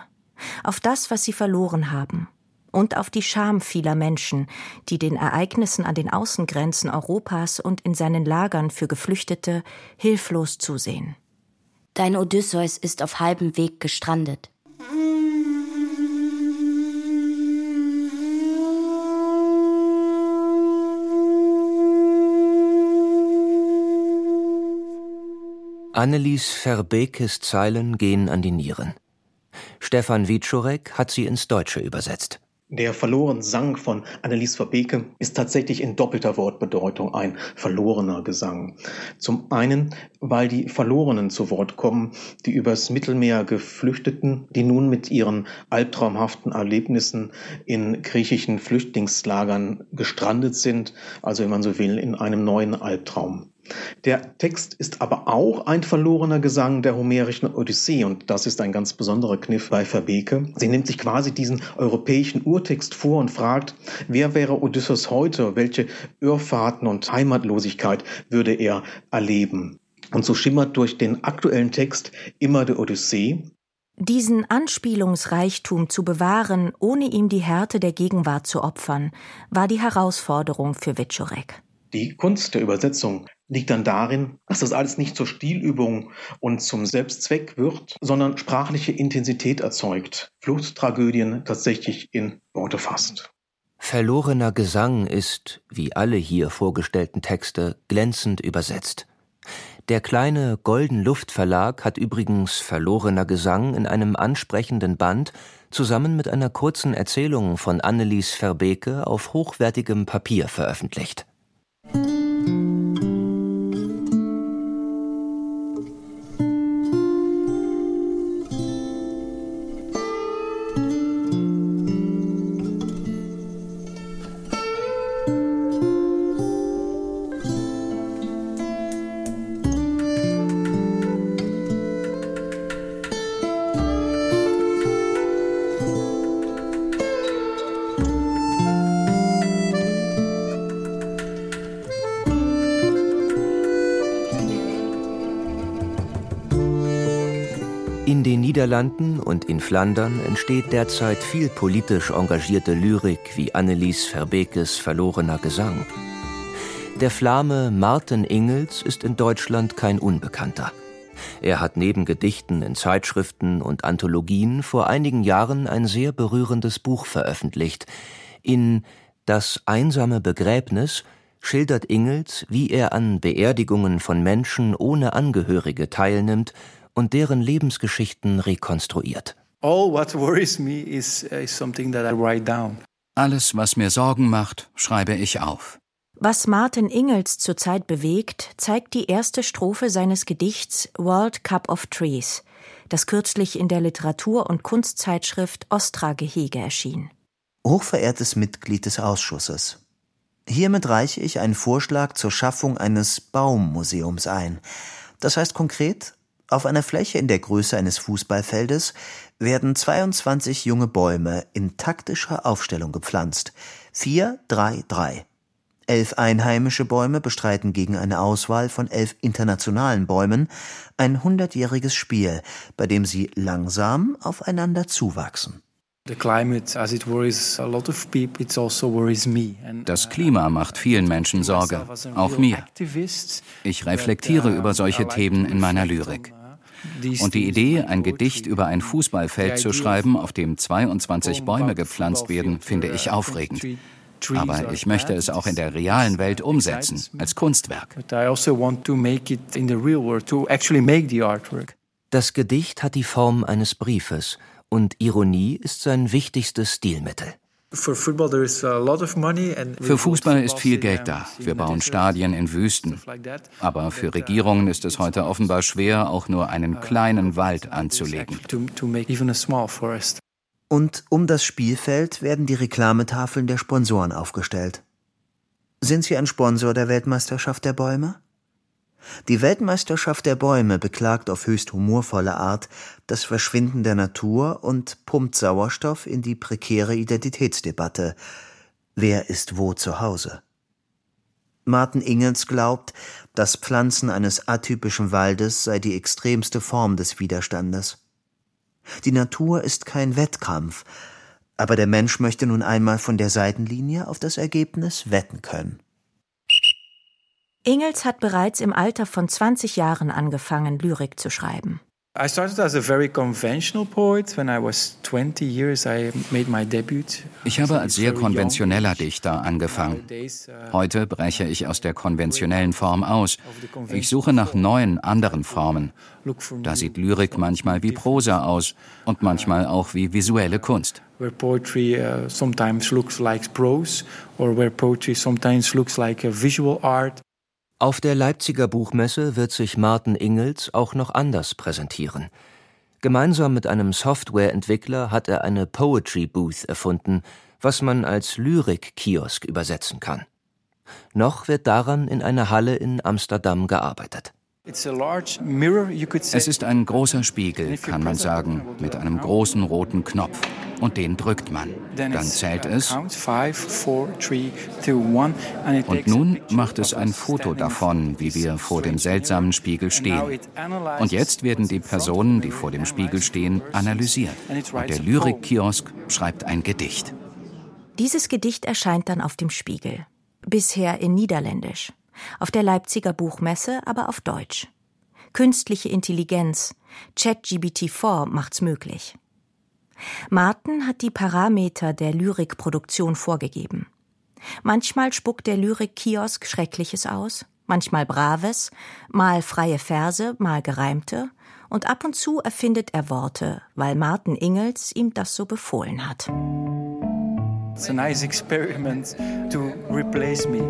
auf das, was sie verloren haben und auf die Scham vieler Menschen, die den Ereignissen an den Außengrenzen Europas und in seinen Lagern für Geflüchtete hilflos zusehen. Dein Odysseus ist auf halbem Weg gestrandet. Annelies Verbekes Zeilen gehen an die Nieren. Stefan Wiczorek hat sie ins Deutsche übersetzt. Der verlorene Gesang von Annelies Verbeke ist tatsächlich in doppelter Wortbedeutung ein verlorener Gesang. Zum einen, weil die Verlorenen zu Wort kommen, die übers Mittelmeer Geflüchteten, die nun mit ihren albtraumhaften Erlebnissen in griechischen Flüchtlingslagern gestrandet sind, also wenn man so will, in einem neuen Albtraum. Der Text ist aber auch ein verlorener Gesang der homerischen Odyssee und das ist ein ganz besonderer Kniff bei Verbeke. Sie nimmt sich quasi diesen europäischen Urtext vor und fragt, wer wäre Odysseus heute, welche Irrfahrten und Heimatlosigkeit würde er erleben? Und so schimmert durch den aktuellen Text immer die Odyssee. Diesen Anspielungsreichtum zu bewahren, ohne ihm die Härte der Gegenwart zu opfern, war die Herausforderung für Wiczorek. Die Kunst der Übersetzung liegt dann darin, dass das alles nicht zur Stilübung und zum Selbstzweck wird, sondern sprachliche Intensität erzeugt, Fluchttragödien tatsächlich in Worte fasst. Verlorener Gesang ist, wie alle hier vorgestellten Texte, glänzend übersetzt. Der kleine Golden Luft Verlag hat übrigens Verlorener Gesang in einem ansprechenden Band zusammen mit einer kurzen Erzählung von Annelies Verbeke auf hochwertigem Papier veröffentlicht. In den Niederlanden und in Flandern entsteht derzeit viel politisch engagierte Lyrik wie Annelies Verbekes Verlorener Gesang. Der Flame Martin Ingels ist in Deutschland kein Unbekannter. Er hat neben Gedichten in Zeitschriften und Anthologien vor einigen Jahren ein sehr berührendes Buch veröffentlicht. In »Das einsame Begräbnis« schildert Ingels, wie er an Beerdigungen von Menschen ohne Angehörige teilnimmt und deren Lebensgeschichten rekonstruiert. Alles, was mir Sorgen macht, schreibe ich auf. Was Martin Ingels zurzeit bewegt, zeigt die erste Strophe seines Gedichts World Cup of Trees, das kürzlich in der Literatur- und Kunstzeitschrift Ostra Gehege erschien. Hochverehrtes Mitglied des Ausschusses. Hiermit reiche ich einen Vorschlag zur Schaffung eines Baummuseums ein. Das heißt konkret, auf einer Fläche in der Größe eines Fußballfeldes werden zweiundzwanzig junge Bäume in taktischer Aufstellung gepflanzt. vier, drei, drei. Elf einheimische Bäume bestreiten gegen eine Auswahl von elf internationalen Bäumen ein hundertjähriges Spiel, bei dem sie langsam aufeinander zuwachsen. Das Klima macht vielen Menschen Sorge, auch mir. Ich reflektiere über solche Themen in meiner Lyrik. Und die Idee, ein Gedicht über ein Fußballfeld zu schreiben, auf dem zweiundzwanzig Bäume gepflanzt werden, finde ich aufregend. Aber ich möchte es auch in der realen Welt umsetzen, als Kunstwerk. Das Gedicht hat die Form eines Briefes und Ironie ist sein wichtigstes Stilmittel. Für Fußball ist viel Geld da. Wir bauen Stadien in Wüsten. Aber für Regierungen ist es heute offenbar schwer, auch nur einen kleinen Wald anzulegen. Und um das Spielfeld werden die Reklametafeln der Sponsoren aufgestellt. Sind Sie ein Sponsor der Weltmeisterschaft der Bäume? Die Weltmeisterschaft der Bäume beklagt auf höchst humorvolle Art das Verschwinden der Natur und pumpt Sauerstoff in die prekäre Identitätsdebatte. Wer ist wo zu Hause? Martin Ingels glaubt, das Pflanzen eines atypischen Waldes sei die extremste Form des Widerstandes. Die Natur ist kein Wettkampf, aber der Mensch möchte nun einmal von der Seitenlinie auf das Ergebnis wetten können. Ingels hat bereits im Alter von zwanzig Jahren angefangen, Lyrik zu schreiben. Ich habe als sehr konventioneller Dichter angefangen. Heute breche ich aus der konventionellen Form aus. Ich suche nach neuen, anderen Formen. Da sieht Lyrik manchmal wie Prosa aus und manchmal auch wie visuelle Kunst. Where poetry uh, sometimes looks like prose or where poetry sometimes looks like a visual art. Auf der Leipziger Buchmesse wird sich Martin Ingels auch noch anders präsentieren. Gemeinsam mit einem Softwareentwickler hat er eine Poetry Booth erfunden, was man als Lyrik-Kiosk übersetzen kann. Noch wird daran in einer Halle in Amsterdam gearbeitet. Es ist ein großer Spiegel, kann man sagen, mit einem großen roten Knopf. Und den drückt man. Dann zählt es. Und nun macht es ein Foto davon, wie wir vor dem seltsamen Spiegel stehen. Und jetzt werden die Personen, die vor dem Spiegel stehen, analysiert. Und der Lyrik-Kiosk schreibt ein Gedicht. Dieses Gedicht erscheint dann auf dem Spiegel. Bisher in Niederländisch. Auf der Leipziger Buchmesse, aber auf Deutsch. Künstliche Intelligenz, Chat G P T vier macht's möglich. Martin hat die Parameter der Lyrikproduktion vorgegeben. Manchmal spuckt der Lyrik-Kiosk Schreckliches aus, manchmal Braves, mal freie Verse, mal gereimte und ab und zu erfindet er Worte, weil Martin Ingels ihm das so befohlen hat. It's a nice experiment to replace me.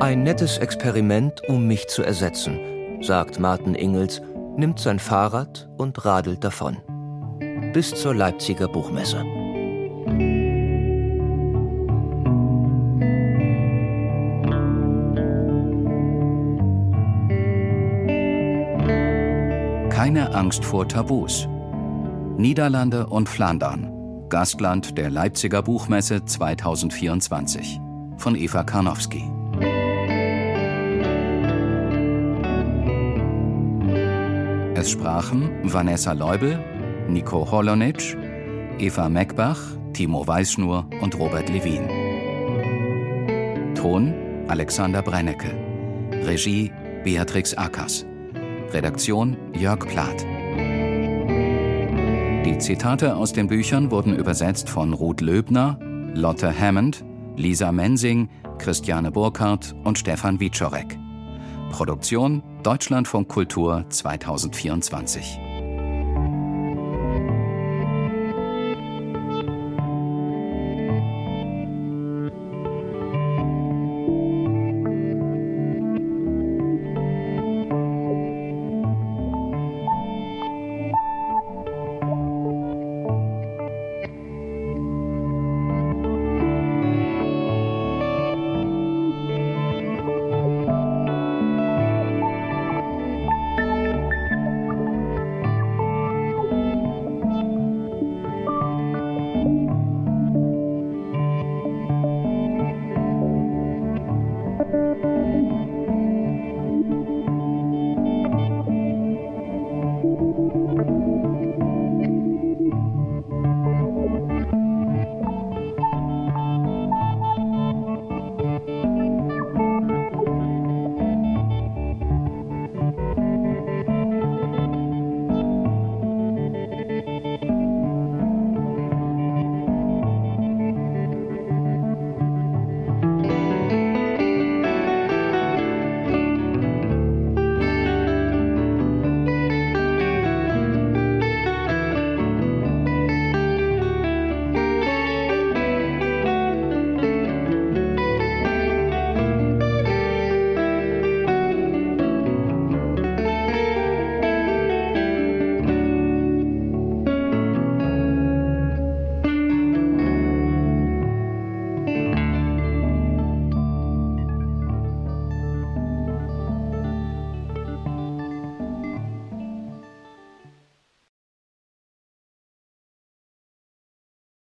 Ein nettes Experiment, um mich zu ersetzen, sagt Martin Ingels, nimmt sein Fahrrad und radelt davon. Bis zur Leipziger Buchmesse. Keine Angst vor Tabus. Niederlande und Flandern. Gastland der Leipziger Buchmesse zweitausendvierundzwanzig. Von Eva Karnowski. Es sprachen Vanessa Leubel, Nico Holonitsch, Eva Meckbach, Timo Weißschnur und Robert Levin. Ton Alexander Breinecke. Regie Beatrix Ackers. Redaktion Jörg Plath. Die Zitate aus den Büchern wurden übersetzt von Ruth Löbner, Lotte Hammond, Lisa Mensing, Christiane Burkhardt und Stefan Wiczorek. Produktion Deutschlandfunk Kultur zweitausendvierundzwanzig.